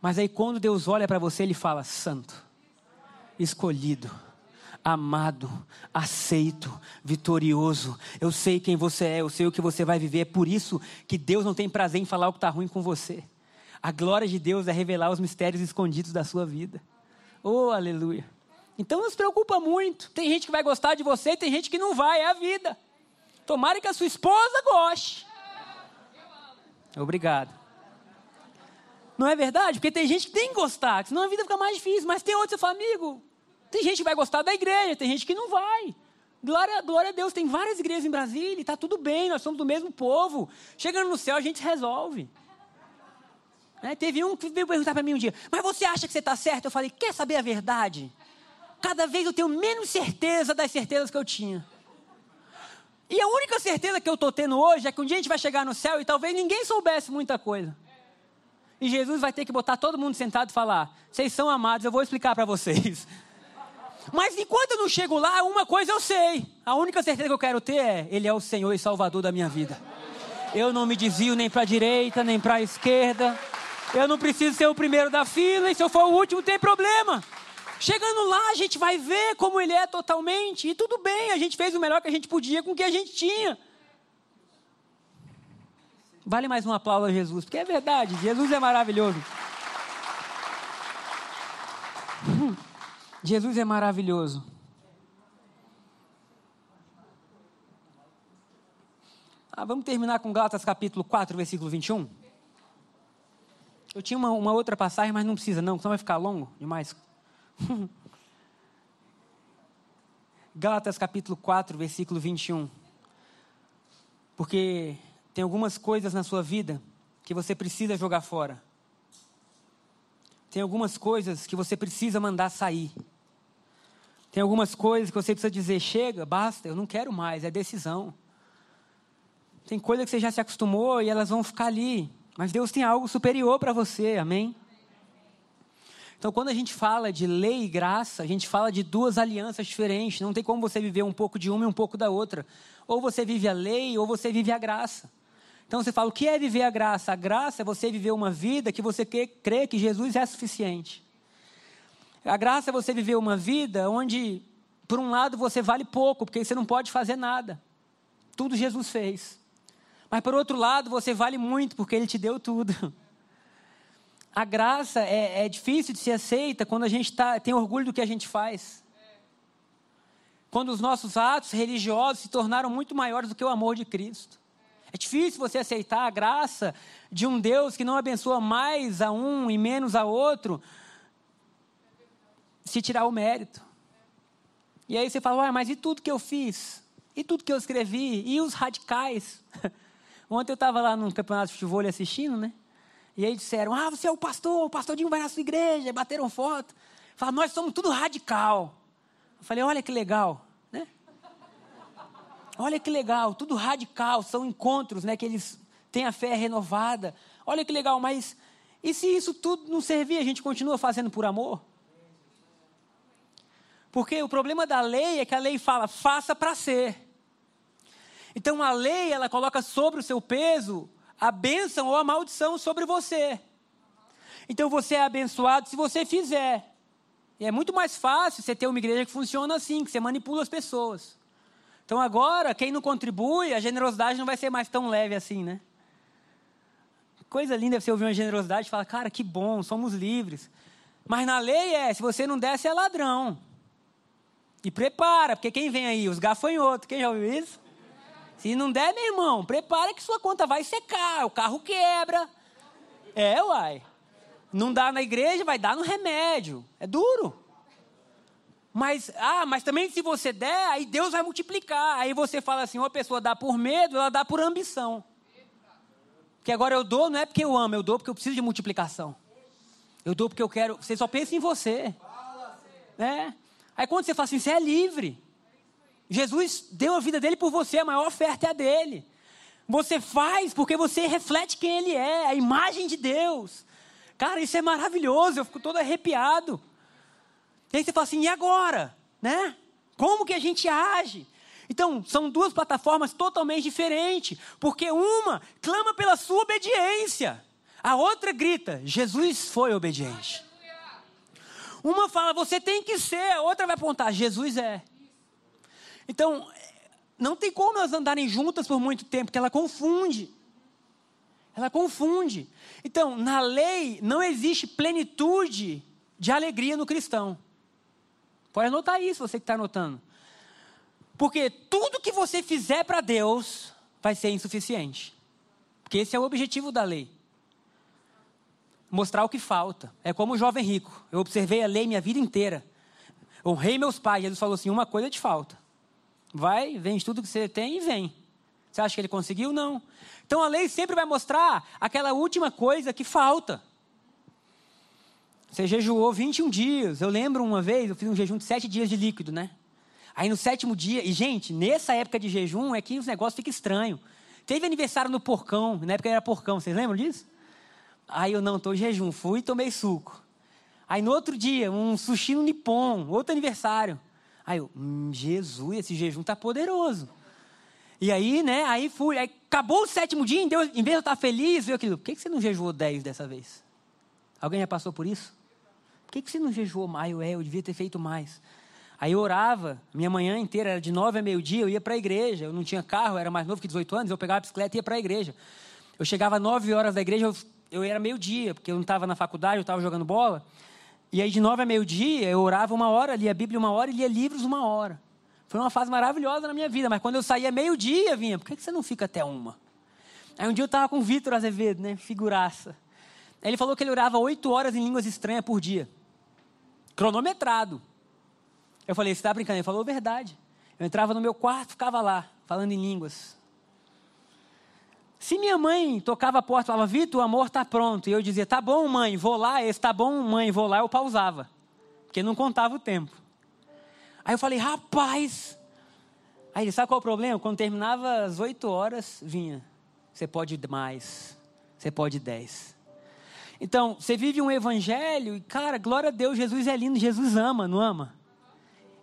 Mas aí quando Deus olha para você, Ele fala, santo, escolhido, amado, aceito, vitorioso. Eu sei quem você é, eu sei o que você vai viver. É por isso que Deus não tem prazer em falar o que está ruim com você. A glória de Deus é revelar os mistérios escondidos da sua vida. Oh, aleluia. Então não se preocupa muito. Tem gente que vai gostar de você, tem gente que não vai, é a vida. Tomara que a sua esposa goste. Obrigado. Não é verdade? Porque tem gente que tem que gostar, senão a vida fica mais difícil. Mas tem outro, você fala, amigo, tem gente que vai gostar da igreja, tem gente que não vai. Glória, glória a Deus, tem várias igrejas em Brasília, está tudo bem, nós somos do mesmo povo. Chegando no céu, a gente resolve. É, teve um que veio perguntar para mim um dia, mas você acha que você está certo? Eu falei, quer saber a verdade? Cada vez eu tenho menos certeza das certezas que eu tinha. E a única certeza que eu estou tendo hoje é que um dia a gente vai chegar no céu e talvez ninguém soubesse muita coisa. E Jesus vai ter que botar todo mundo sentado e falar, vocês são amados, eu vou explicar para vocês. Mas enquanto eu não chego lá, uma coisa eu sei. A única certeza que eu quero ter é, Ele é o Senhor e Salvador da minha vida. Eu não me desvio nem para a direita, nem para a esquerda. Eu não preciso ser o primeiro da fila e se eu for o último, tem problema. Chegando lá, a gente vai ver como Ele é totalmente. E tudo bem, a gente fez o melhor que a gente podia com o que a gente tinha. Vale mais um aplauso a Jesus, porque é verdade. Jesus é maravilhoso. Hum, Jesus é maravilhoso. Ah, vamos terminar com Gálatas capítulo quatro, versículo vinte e um. Eu tinha uma, uma outra passagem, mas não precisa não, senão vai ficar longo demais. Gálatas capítulo quatro, versículo vinte e um. Porque tem algumas coisas na sua vida que você precisa jogar fora. Tem algumas coisas que você precisa mandar sair. Tem algumas coisas que você precisa dizer, chega, basta, eu não quero mais, é decisão. Tem coisas que você já se acostumou e elas vão ficar ali, mas Deus tem algo superior para você, amém? Então, quando a gente fala de lei e graça, a gente fala de duas alianças diferentes. Não tem como você viver um pouco de uma e um pouco da outra. Ou você vive a lei, ou você vive a graça. Então, você fala, o que é viver a graça? A graça é você viver uma vida que você crê que Jesus é suficiente. A graça é você viver uma vida onde, por um lado, você vale pouco, porque você não pode fazer nada. Tudo Jesus fez. Mas, por outro lado, você vale muito, porque Ele te deu tudo. A graça é, é difícil de ser aceita quando a gente tá, tem orgulho do que a gente faz. Quando os nossos atos religiosos se tornaram muito maiores do que o amor de Cristo. É difícil você aceitar a graça de um Deus que não abençoa mais a um e menos a outro, se tirar o mérito. E aí você fala, ué, mas e tudo que eu fiz? E tudo que eu escrevi? E os radicais? Ontem eu estava lá num campeonato de futebol assistindo, né? E aí disseram, ah, você é o pastor, o pastorinho vai na sua igreja, bateram foto. Falaram, nós somos tudo radical. Eu falei, olha que legal, né? Olha que legal, tudo radical, são encontros, né, que eles têm a fé renovada. Olha que legal, mas e se isso tudo não servir, a gente continua fazendo por amor? Porque o problema da lei é que a lei fala, faça para ser. Então a lei, ela coloca sobre o seu peso a bênção ou a maldição sobre você. Então você é abençoado se você fizer. E é muito mais fácil você ter uma igreja que funciona assim, que você manipula as pessoas. Então agora, quem não contribui, a generosidade não vai ser mais tão leve assim, né? Coisa linda você ouvir uma generosidade e falar, cara, que bom, somos livres. Mas na lei é, se você não der, você é ladrão. E prepara, porque quem vem aí? Os gafanhotos, quem já ouviu isso? Se não der, meu irmão, prepara que sua conta vai secar, o carro quebra. É, uai. Não dá na igreja, vai dar no remédio. É duro. Mas, ah, mas também se você der, aí Deus vai multiplicar. Aí você fala assim, uma pessoa dá por medo, ela dá por ambição. Porque agora eu dou, não é porque eu amo, eu dou porque eu preciso de multiplicação. Eu dou porque eu quero, você só pensa em você. É. Aí quando você fala assim, você é livre. Jesus deu a vida dele por você, a maior oferta é a dele. Você faz porque você reflete quem ele é, a imagem de Deus. Cara, isso é maravilhoso, eu fico todo arrepiado. E aí você fala assim, e agora? Né? Como que a gente age? Então, são duas plataformas totalmente diferentes, porque uma clama pela sua obediência, a outra grita, Jesus foi obediente. Uma fala, você tem que ser. A outra vai apontar, Jesus é. Então, não tem como elas andarem juntas por muito tempo, porque ela confunde. Ela confunde. Então, na lei, não existe plenitude de alegria no cristão. Pode anotar isso, você que está anotando. Porque tudo que você fizer para Deus vai ser insuficiente. Porque esse é o objetivo da lei. Mostrar o que falta. É como o jovem rico. Eu observei a lei minha vida inteira. Honrei meus pais. Jesus falou assim, uma coisa te falta. Vai, vende tudo que você tem e vem. Você acha que ele conseguiu? Não. Então a lei sempre vai mostrar aquela última coisa que falta. Você jejuou vinte e um dias. Eu lembro uma vez, eu fiz um jejum de sete dias de líquido, né? Aí no sétimo dia... E gente, nessa época de jejum é que os negócios ficam estranhos. Teve aniversário no porcão. Na época era porcão. Vocês lembram disso? Aí eu não, estou em jejum. Fui e tomei suco. Aí no outro dia, um sushi no Nippon. Outro aniversário. Aí eu, hum, Jesus, esse jejum tá poderoso. E aí, né? Aí fui. Aí acabou o sétimo dia. Em, Deus, em vez de eu estar feliz, veio aquilo. Por que, que você não jejuou dez dessa vez? Alguém já passou por isso? Por que, que você não jejuou mais? Eu, é, eu devia ter feito mais. Aí eu orava, minha manhã inteira, era de nove a meio-dia, eu ia para a igreja. Eu não tinha carro, eu era mais novo que dezoito anos, eu pegava a bicicleta e ia para a igreja. Eu chegava às nove horas da igreja, eu, eu era meio-dia, porque eu não estava na faculdade, eu estava jogando bola. E aí de nove a meio-dia, eu orava uma hora, lia a Bíblia uma hora e lia livros uma hora. Foi uma fase maravilhosa na minha vida, mas quando eu saía meio-dia, vinha, por que, que você não fica até uma? Aí um dia eu estava com o Vitor Azevedo, né, figuraça. Aí ele falou que ele orava oito horas em línguas estranhas por dia. Cronometrado. Eu falei, você está brincando? Ele falou, verdade. Eu entrava no meu quarto, ficava lá, falando em línguas. Se minha mãe tocava a porta, falava, Vitor, o amor está pronto. E eu dizia, tá bom, mãe, vou lá. Esse tá bom, mãe, vou lá. Eu pausava, porque não contava o tempo. Aí eu falei, rapaz. Aí ele, sabe qual é o problema? Quando terminava às oito horas, vinha. Você pode mais, você pode dez. Então, você vive um evangelho e, cara, glória a Deus, Jesus é lindo, Jesus ama, não ama?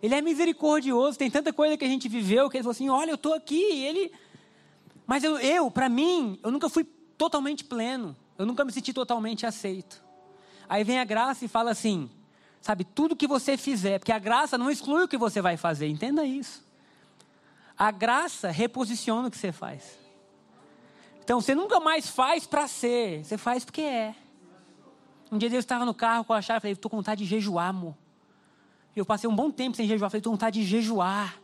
Ele é misericordioso, tem tanta coisa que a gente viveu, que ele falou assim, olha, eu estou aqui, e ele... Mas eu, eu para mim, eu nunca fui totalmente pleno, eu nunca me senti totalmente aceito. Aí vem a graça e fala assim, sabe, tudo que você fizer, porque a graça não exclui o que você vai fazer, entenda isso. A graça reposiciona o que você faz. Então, você nunca mais faz para ser, você faz porque é. Um dia Deus estava no carro com a chave, eu falei, estou com vontade de jejuar, amor. Eu passei um bom tempo sem jejuar. Falei, estou com vontade de jejuar.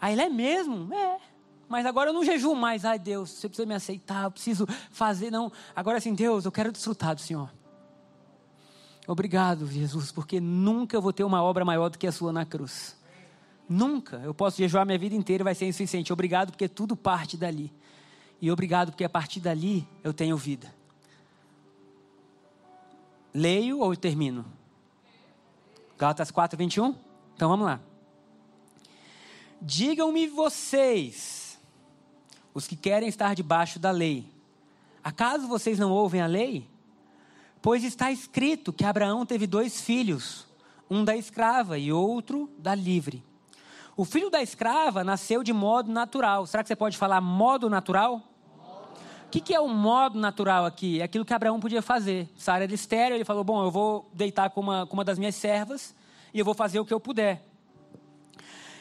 Aí ele, é mesmo? É. Mas agora eu não jejuo mais. Ai, Deus, você precisa me aceitar. Eu preciso fazer, não. Agora assim, Deus, eu quero desfrutar do Senhor. Obrigado, Jesus, porque nunca eu vou ter uma obra maior do que a sua na cruz. Nunca. Eu posso jejuar minha vida inteira e vai ser insuficiente. Obrigado, porque tudo parte dali. E obrigado, porque a partir dali eu tenho vida. Leio ou termino? Gálatas quatro, vinte e um. Então vamos lá. Digam-me vocês, os que querem estar debaixo da lei, acaso vocês não ouvem a lei? Pois está escrito que Abraão teve dois filhos, um da escrava e outro da livre. O filho da escrava nasceu de modo natural. Será que você pode falar modo natural? O que, que é o modo natural aqui? É aquilo que Abraão podia fazer. Sara era estéril, ele falou, bom, eu vou deitar com uma, com uma das minhas servas e eu vou fazer o que eu puder.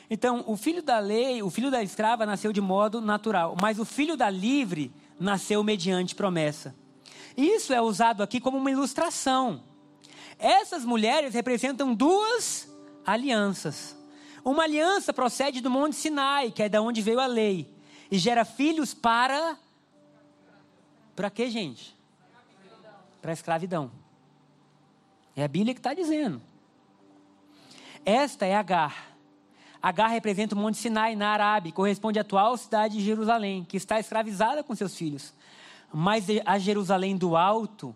Então, o filho da lei, o filho da escrava nasceu de modo natural, mas o filho da livre nasceu mediante promessa. Isso é usado aqui como uma ilustração. Essas mulheres representam duas alianças. Uma aliança procede do Monte Sinai, que é de onde veio a lei, e gera filhos para... Para quê, gente? Para a escravidão. É a Bíblia que está dizendo. Esta é Agar. Agar representa o Monte Sinai, na Arábia, corresponde à atual cidade de Jerusalém, que está escravizada com seus filhos. Mas a Jerusalém do alto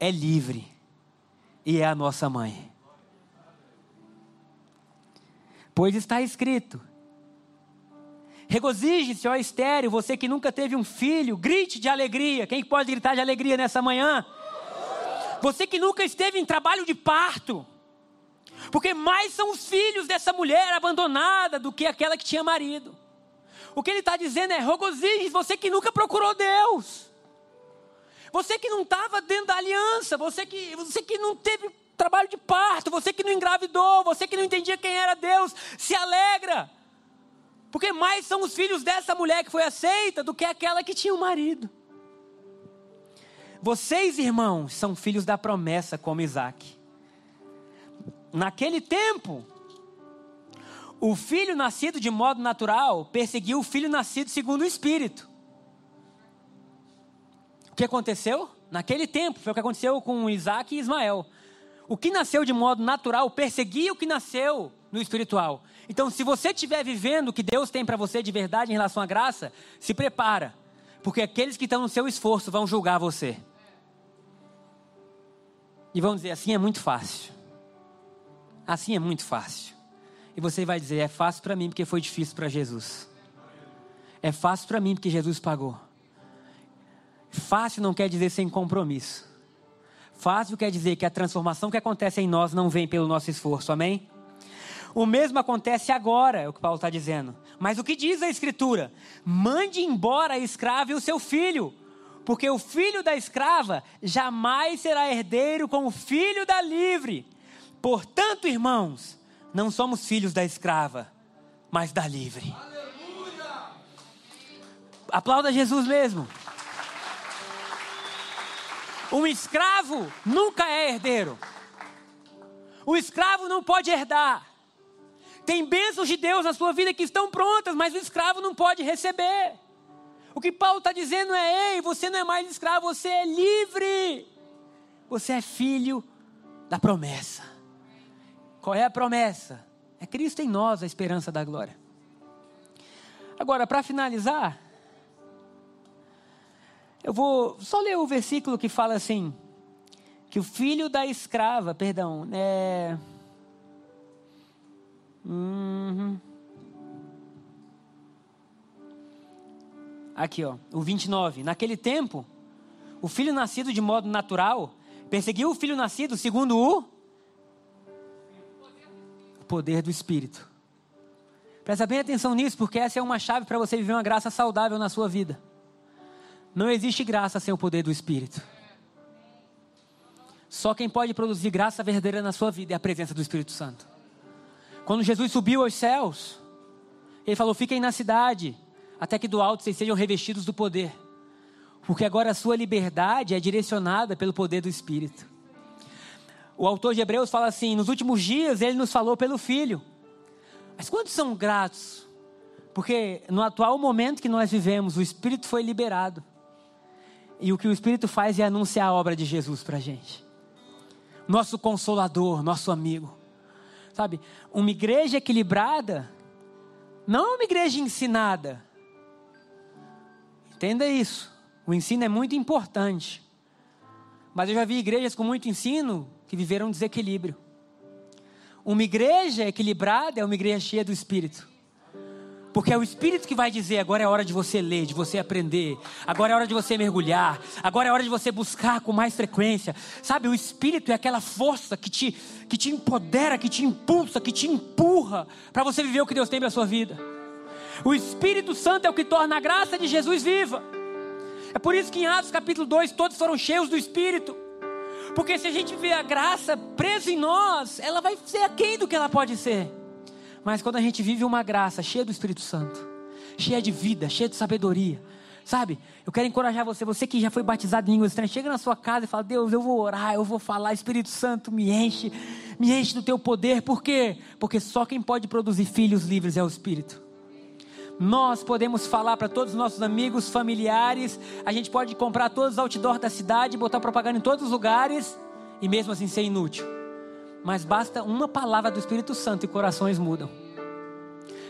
é livre. E é a nossa mãe. Pois está escrito... Regozije-se, ó estéril, você que nunca teve um filho, grite de alegria. Quem pode gritar de alegria nessa manhã? Você que nunca esteve em trabalho de parto, porque mais são os filhos dessa mulher abandonada do que aquela que tinha marido. O que ele está dizendo é, regozije-se, você que nunca procurou Deus, você que não estava dentro da aliança, você que, você que não teve trabalho de parto, você que não engravidou, você que não entendia quem era Deus, se alegra. Porque mais são os filhos dessa mulher que foi aceita do que aquela que tinha um marido. Vocês, irmãos, são filhos da promessa como Isaac. Naquele tempo, o filho nascido de modo natural perseguiu o filho nascido segundo o Espírito. O que aconteceu? Naquele tempo, foi o que aconteceu com Isaac e Ismael. O que nasceu de modo natural perseguia o que nasceu no espiritual. Então, se você estiver vivendo o que Deus tem para você de verdade em relação à graça, se prepara, porque aqueles que estão no seu esforço vão julgar você. E vão dizer, assim é muito fácil. Assim é muito fácil. E você vai dizer, é fácil para mim porque foi difícil para Jesus. É fácil para mim porque Jesus pagou. Fácil não quer dizer sem compromisso. Fácil quer dizer que a transformação que acontece em nós não vem pelo nosso esforço, amém? O mesmo acontece agora, é o que Paulo está dizendo. Mas o que diz a Escritura? Mande embora a escrava e o seu filho, porque o filho da escrava jamais será herdeiro com o filho da livre. Portanto, irmãos, não somos filhos da escrava, mas da livre. Aleluia! Aplauda Jesus mesmo. Um escravo nunca é herdeiro. O escravo não pode herdar. Tem bênçãos de Deus na sua vida que estão prontas, mas o escravo não pode receber. O que Paulo está dizendo é, ei, você não é mais escravo, você é livre. Você é filho da promessa. Qual é a promessa? É Cristo em nós, a esperança da glória. Agora, para finalizar, eu vou só ler o versículo que fala assim, que o filho da escrava, perdão, é... Uhum. Aqui ó, o vinte e nove. Naquele tempo, o filho nascido de modo natural perseguiu o filho nascido segundo o poder do Espírito. Presta bem atenção nisso, porque essa é uma chave para você viver uma graça saudável na sua vida. Não existe graça sem o poder do Espírito. Só quem pode produzir graça verdadeira na sua vida é a presença do Espírito Santo. Quando Jesus subiu aos céus, Ele falou, fiquem na cidade, até que do alto vocês sejam revestidos do poder. Porque agora a sua liberdade é direcionada pelo poder do Espírito. O autor de Hebreus fala assim, nos últimos dias Ele nos falou pelo Filho. Mas quantos são gratos? Porque no atual momento que nós vivemos, o Espírito foi liberado. E o que o Espírito faz é anunciar a obra de Jesus para a gente. Nosso consolador, nosso amigo. Sabe, uma igreja equilibrada, não uma igreja ensinada. Entenda isso. O ensino é muito importante. Mas eu já vi igrejas com muito ensino que viveram um desequilíbrio. Uma igreja equilibrada é uma igreja cheia do Espírito. Porque é o Espírito que vai dizer, agora é hora de você ler, de você aprender. Agora é hora de você mergulhar. Agora é hora de você buscar com mais frequência. Sabe, o Espírito é aquela força que te, que te empodera, que te impulsa, que te empurra para você viver o que Deus tem para a sua vida. O Espírito Santo é o que torna a graça de Jesus viva. É por isso que em Atos capítulo dois, todos foram cheios do Espírito. Porque se a gente vê a graça presa em nós, ela vai ser aquém do que ela pode ser. Mas quando a gente vive uma graça cheia do Espírito Santo, cheia de vida, cheia de sabedoria, sabe? Eu quero encorajar você, você que já foi batizado em línguas estranhas, chega na sua casa e fala, Deus, eu vou orar, eu vou falar, Espírito Santo, me enche, me enche do teu poder. Por quê? Porque só quem pode produzir filhos livres é o Espírito. Nós podemos falar para todos os nossos amigos, familiares, a gente pode comprar todos os outdoors da cidade, botar propaganda em todos os lugares e mesmo assim ser inútil. Mas basta uma palavra do Espírito Santo e corações mudam.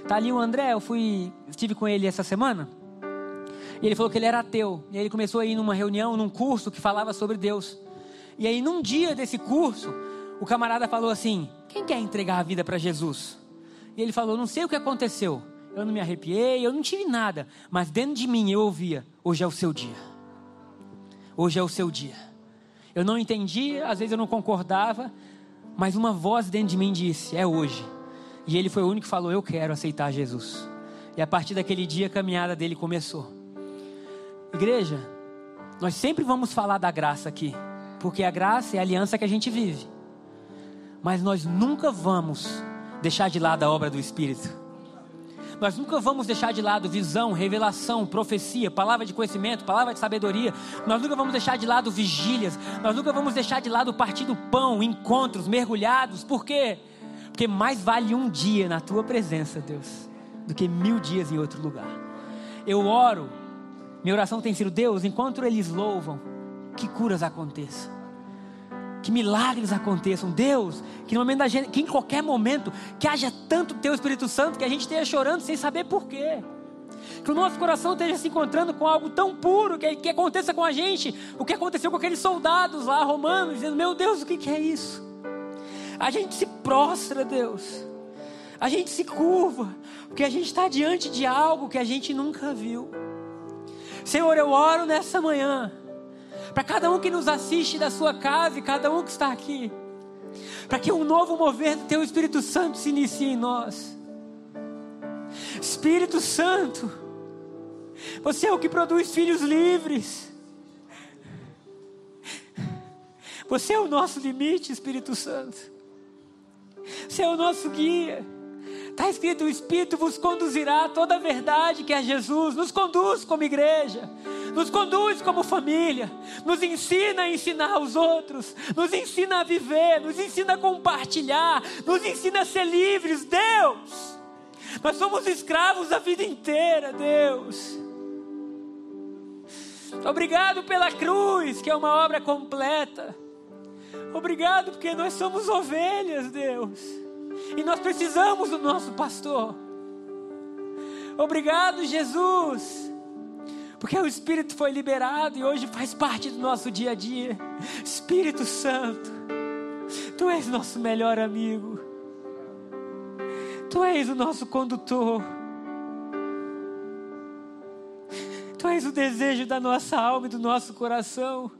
Tá ali o André, eu fui, estive com ele essa semana. E ele falou que ele era ateu. E ele começou a ir numa reunião, num curso que falava sobre Deus. E aí num dia desse curso, o camarada falou assim, quem quer entregar a vida para Jesus? E ele falou, não sei o que aconteceu. Eu não me arrepiei, eu não tive nada. Mas dentro de mim eu ouvia, hoje é o seu dia. Hoje é o seu dia. Eu não entendi, às vezes eu não concordava. Mas uma voz dentro de mim disse, é hoje. E ele foi o único que falou, eu quero aceitar Jesus. E a partir daquele dia a caminhada dele começou. Igreja, nós sempre vamos falar da graça aqui. Porque a graça é a aliança que a gente vive. Mas nós nunca vamos deixar de lado a obra do Espírito. Nós nunca vamos deixar de lado visão, revelação, profecia, palavra de conhecimento, palavra de sabedoria. Nós nunca vamos deixar de lado vigílias. Nós nunca vamos deixar de lado partir do pão, encontros, mergulhados. Por quê? Porque mais vale um dia na tua presença, Deus, do que mil dias em outro lugar. Eu oro, minha oração tem sido: Deus, enquanto eles louvam, que curas aconteçam, que milagres aconteçam, Deus, que, no momento da gente, que em qualquer momento, que haja tanto Teu Espírito Santo, que a gente esteja chorando sem saber porquê, que o nosso coração esteja se encontrando com algo tão puro, que, que aconteça com a gente o que aconteceu com aqueles soldados lá, romanos, dizendo: meu Deus, o que, que é isso? A gente se prostra, Deus, a gente se curva, porque a gente está diante de algo que a gente nunca viu. Senhor, eu oro nessa manhã, para cada um que nos assiste da sua casa e cada um que está aqui, para que um novo mover do Teu Espírito Santo se inicie em nós. Espírito Santo, você é o que produz filhos livres. Você é o nosso limite, Espírito Santo. Você é o nosso guia. Está escrito: o Espírito vos conduzirá a toda a verdade, que é Jesus. Nos conduz como igreja, nos conduz como família, nos ensina a ensinar aos outros, nos ensina a viver, nos ensina a compartilhar, nos ensina a ser livres, Deus. Nós somos escravos a vida inteira, Deus. Obrigado pela cruz, que é uma obra completa. Obrigado porque nós somos ovelhas, Deus, e nós precisamos do nosso pastor. Obrigado, Jesus, porque o Espírito foi liberado e hoje faz parte do nosso dia a dia. Espírito Santo, Tu és nosso melhor amigo, Tu és o nosso condutor, Tu és o desejo da nossa alma e do nosso coração.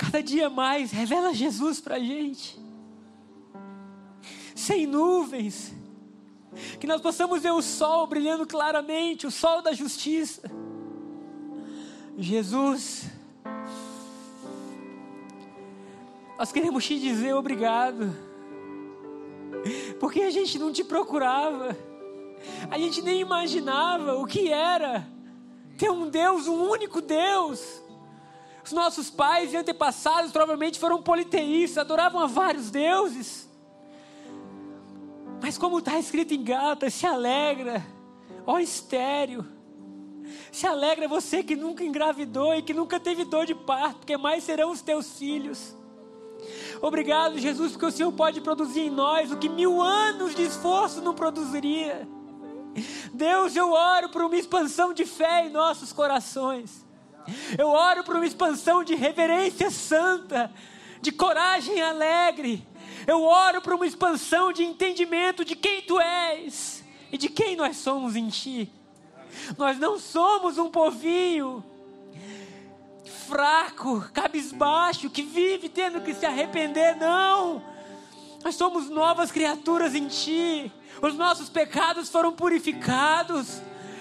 Cada dia mais, revela Jesus para a gente, sem nuvens, que nós possamos ver o sol brilhando claramente, o sol da justiça. Jesus, nós queremos te dizer obrigado, porque a gente não te procurava, a gente nem imaginava o que era ter um Deus, um único Deus. Os nossos pais e antepassados provavelmente foram politeístas, adoravam a vários deuses. Mas como está escrito em Gálatas: se alegra, ó estéril, se alegra você que nunca engravidou e que nunca teve dor de parto, porque mais serão os teus filhos. Obrigado, Jesus, porque o Senhor pode produzir em nós o que mil anos de esforço não produziria. Deus, eu oro por uma expansão de fé em nossos corações. Eu oro por uma expansão de reverência santa, de coragem alegre. Eu oro por uma expansão de entendimento de quem Tu és e de quem nós somos em Ti. Nós não somos um povinho fraco, cabisbaixo, que vive tendo que se arrepender, não. Nós somos novas criaturas em Ti. Os nossos pecados foram purificados,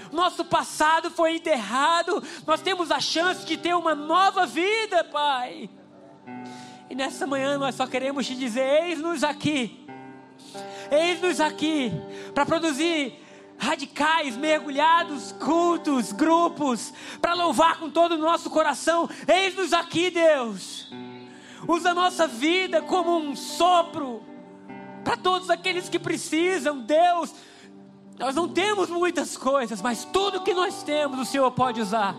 nosso passado foi enterrado, nós temos a chance de ter uma nova vida, Pai. E nessa manhã nós só queremos te dizer: eis-nos aqui, eis-nos aqui, para produzir radicais, mergulhados, cultos, grupos, para louvar com todo o nosso coração. Eis-nos aqui, Deus, usa a nossa vida como um sopro, para todos aqueles que precisam, Deus. Nós não temos muitas coisas, mas tudo que nós temos o Senhor pode usar.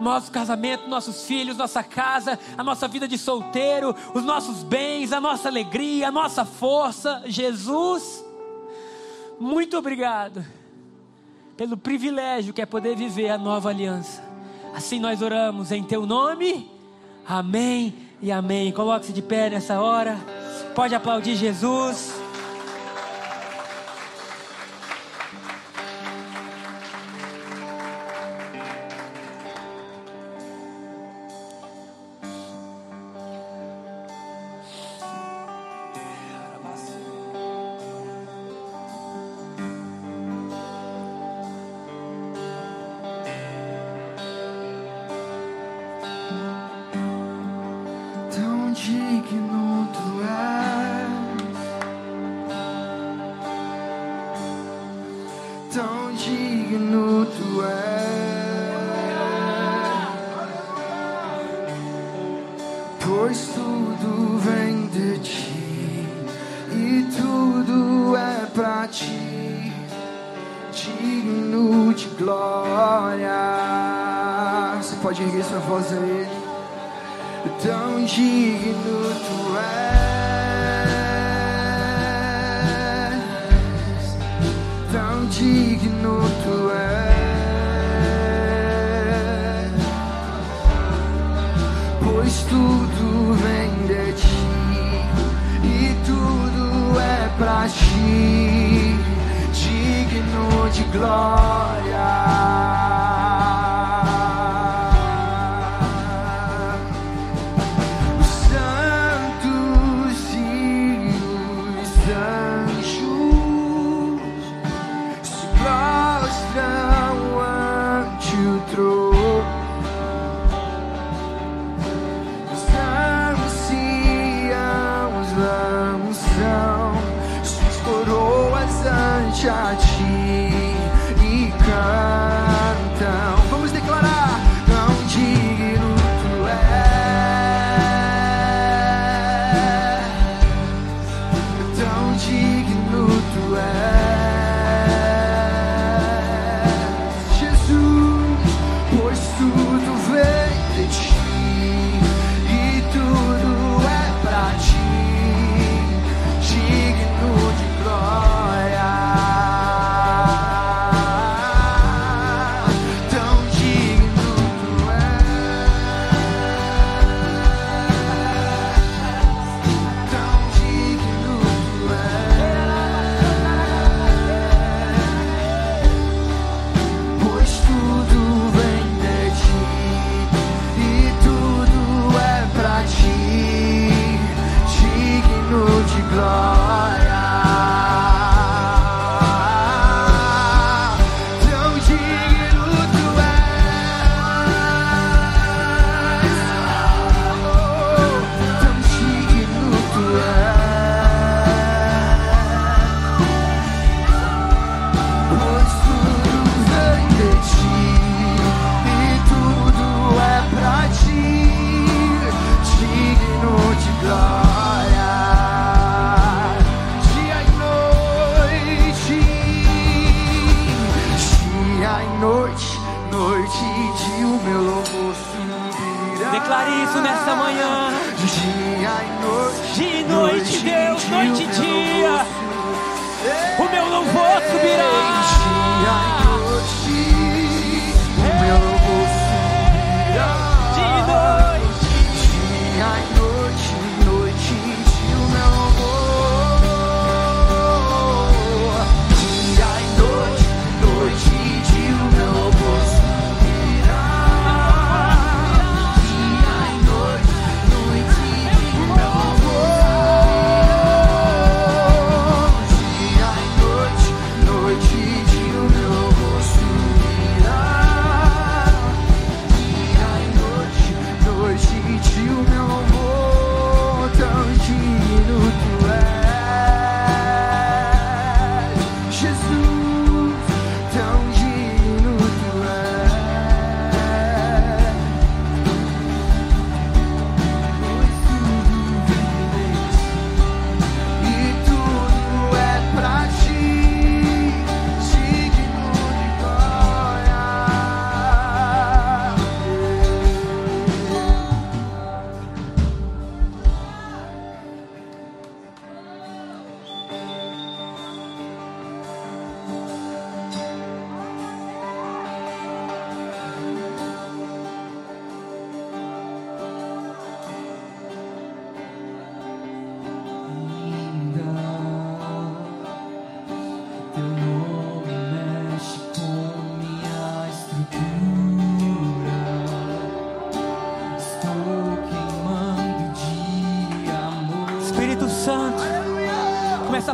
Nosso casamento, nossos filhos, nossa casa, a nossa vida de solteiro, os nossos bens, a nossa alegria, a nossa força. Jesus, muito obrigado pelo privilégio que é poder viver a nova aliança. Assim nós oramos em Teu nome. Amém e amém. Coloque-se de pé nessa hora. Pode aplaudir Jesus. Digno tu tão digno tu és, pois tudo vem de ti e tudo é pra ti, digno de glória. Você pode erguer sua voz a ele. Tão digno tu és. Digno tu és, pois tudo vem de ti e tudo é pra ti, digno de glória. A ti e cantam. Vamos declarar: tão digno tu és, tão digno tu és, Jesus, pois tudo vem de ti e tudo é pra ti, digno de glória.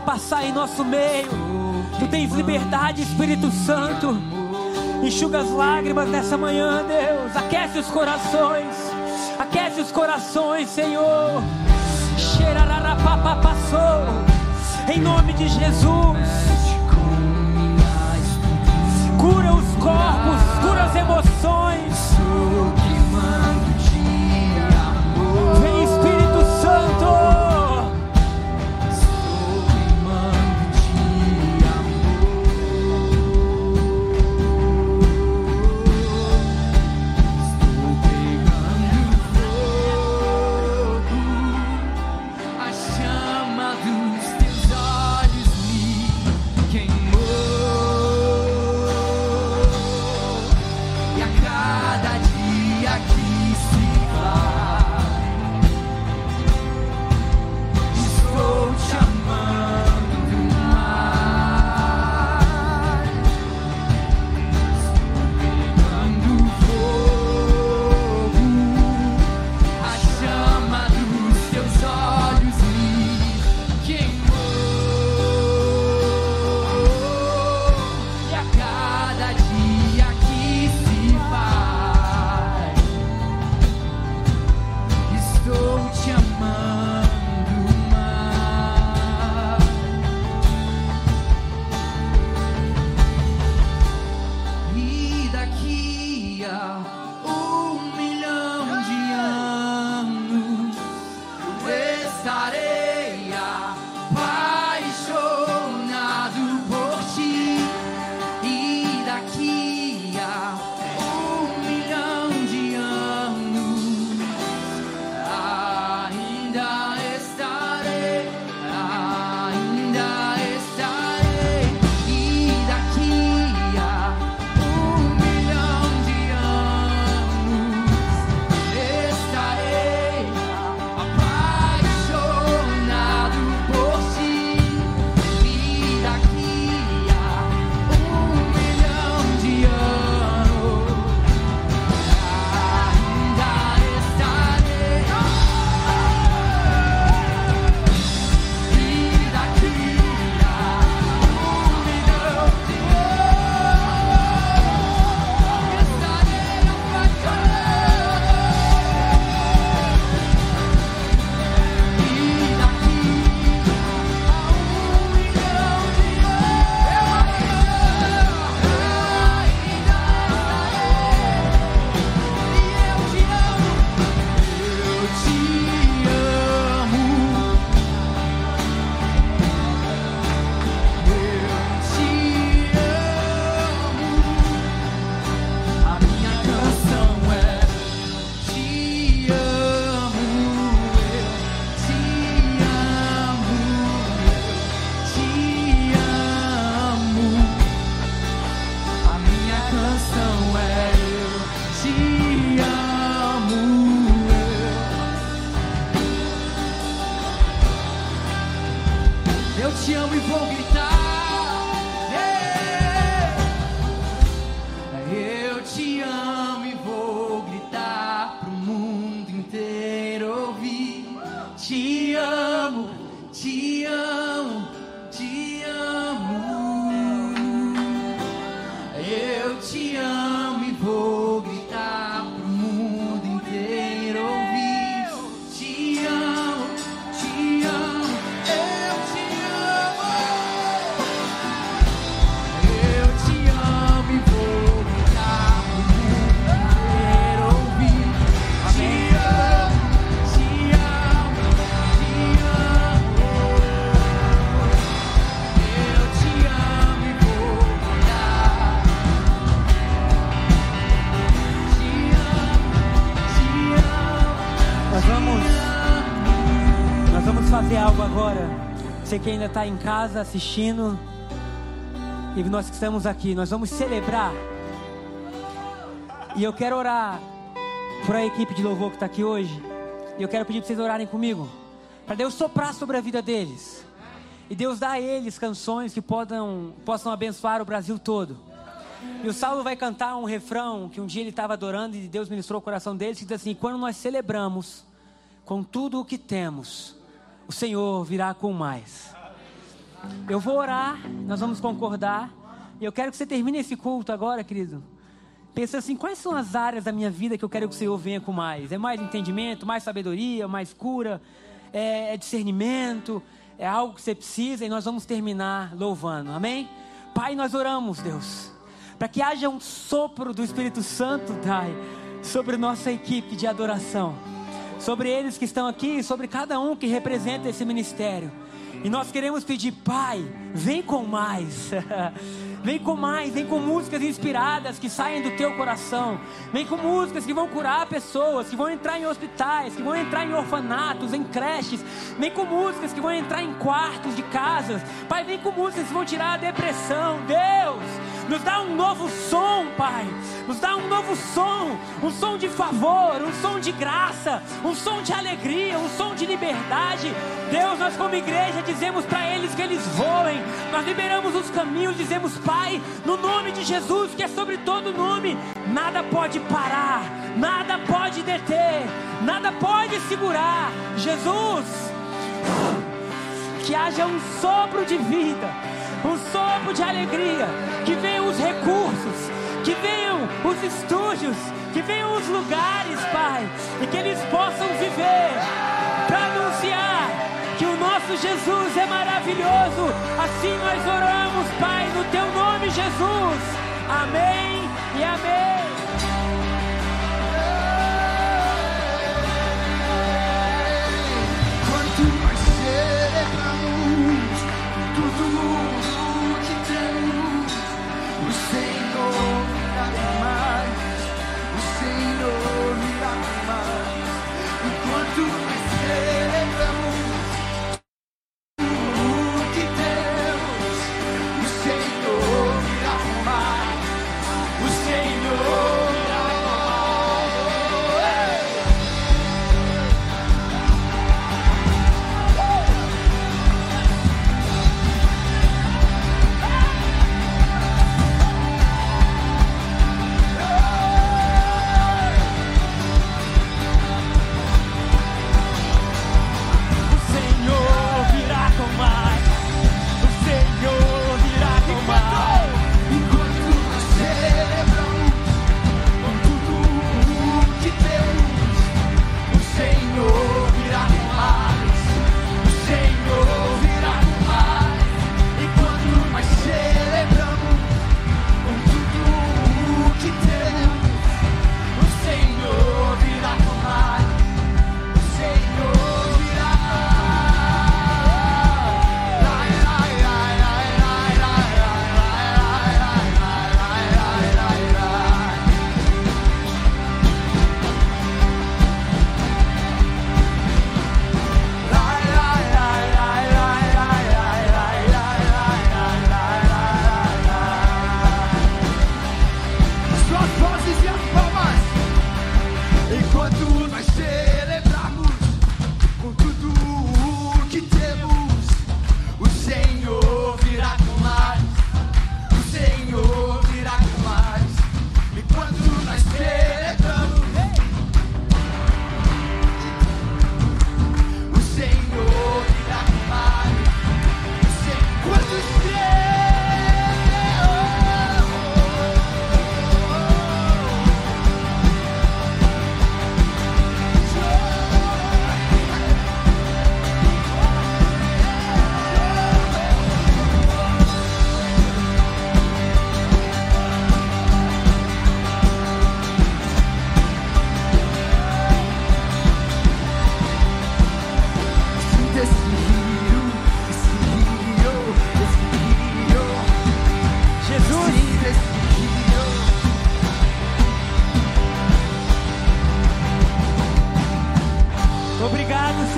Passar em nosso meio, tu tens liberdade, Espírito Santo, enxuga as lágrimas nessa manhã, Deus, aquece os corações, aquece os corações, Senhor, em nome de Jesus. te amo e vou gritar pro mundo inteiro ouvir. Te amo, te amo, eu te amo. Eu te amo e vou gritar pro mundo inteiro ouvir. Te amo, te amo, te amo. Eu te amo e vou gritar. Te amo, te amo. Nós vamos, nós vamos fazer algo agora. Você que ainda está em casa assistindo e nós que estamos aqui, nós vamos celebrar. E eu quero orar por a equipe de louvor que está aqui hoje. E eu quero pedir para vocês orarem comigo, para Deus soprar sobre a vida deles. E Deus dá a eles canções que podam, possam abençoar o Brasil todo. E o Saulo vai cantar um refrão que um dia ele estava adorando e Deus ministrou o coração deles, que diz assim: quando nós celebramos com tudo o que temos, o Senhor virá com mais. Eu vou orar, nós vamos concordar. E eu quero que você termine esse culto agora, querido, pensando assim: quais são as áreas da minha vida que eu quero que o Senhor venha com mais? É mais entendimento, mais sabedoria, mais cura, é, é discernimento, é algo que você precisa. E nós vamos terminar louvando, amém? Pai, nós oramos, Deus, para que haja um sopro do Espírito Santo, Pai, sobre nossa equipe de adoração, sobre eles que estão aqui, sobre cada um que representa esse ministério. E nós queremos pedir, Pai, vem com mais. Vem com mais, vem com músicas inspiradas que saem do teu coração. Vem com músicas que vão curar pessoas, que vão entrar em hospitais, que vão entrar em orfanatos, em creches. Vem com músicas que vão entrar em quartos de casas. Pai, vem com músicas que vão tirar a depressão. Deus, nos dá um novo som, Pai. Nos dá um novo som, um som de favor, um som de graça, um som de alegria, um som de liberdade. Deus, nós como igreja dizemos para eles que eles voem. Nós liberamos os caminhos, dizemos: Pai, no nome de Jesus, que é sobre todo nome, nada pode parar, nada pode deter, nada pode segurar. Jesus, que haja um sopro de vida, um sopro de alegria, que venham os recursos, que venham os estúdios, que venham os lugares, Pai, e que eles possam viver para anunciar que o nosso Jesus é maravilhoso. Assim nós oramos, Pai, no teu nome, Jesus. Amém e amém. Quanto mais celebramos tudo o que temos, o Senhor virá com mais, o Senhor virá com mais. E quanto mais celebramos Senhor,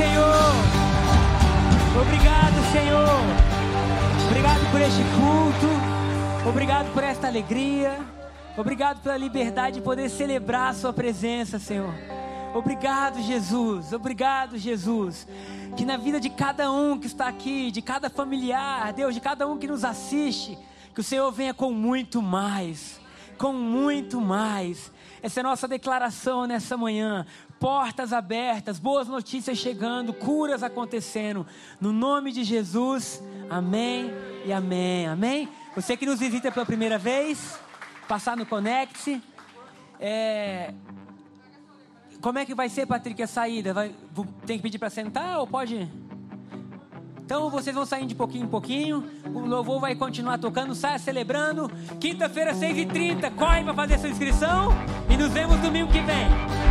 Senhor. Obrigado, Senhor. Obrigado por este culto. Obrigado por esta alegria. Obrigado pela liberdade de poder celebrar a sua presença, Senhor. Obrigado, Jesus. Obrigado, Jesus. Que na vida de cada um que está aqui, de cada familiar, Deus, de cada um que nos assiste, que o Senhor venha com muito mais, com muito mais. Essa é a nossa declaração nessa manhã. Portas abertas, boas notícias chegando, curas acontecendo. No nome de Jesus, amém e amém. Amém? Você que nos visita pela primeira vez, passar no Conecte. É... Como é que vai ser, Patrick, a saída? Vai... Tem que pedir para sentar ou pode... Então vocês vão saindo de pouquinho em pouquinho. O louvor vai continuar tocando. Saia celebrando. Quinta-feira, seis e trinta. Corre para fazer sua inscrição. E nos vemos domingo que vem.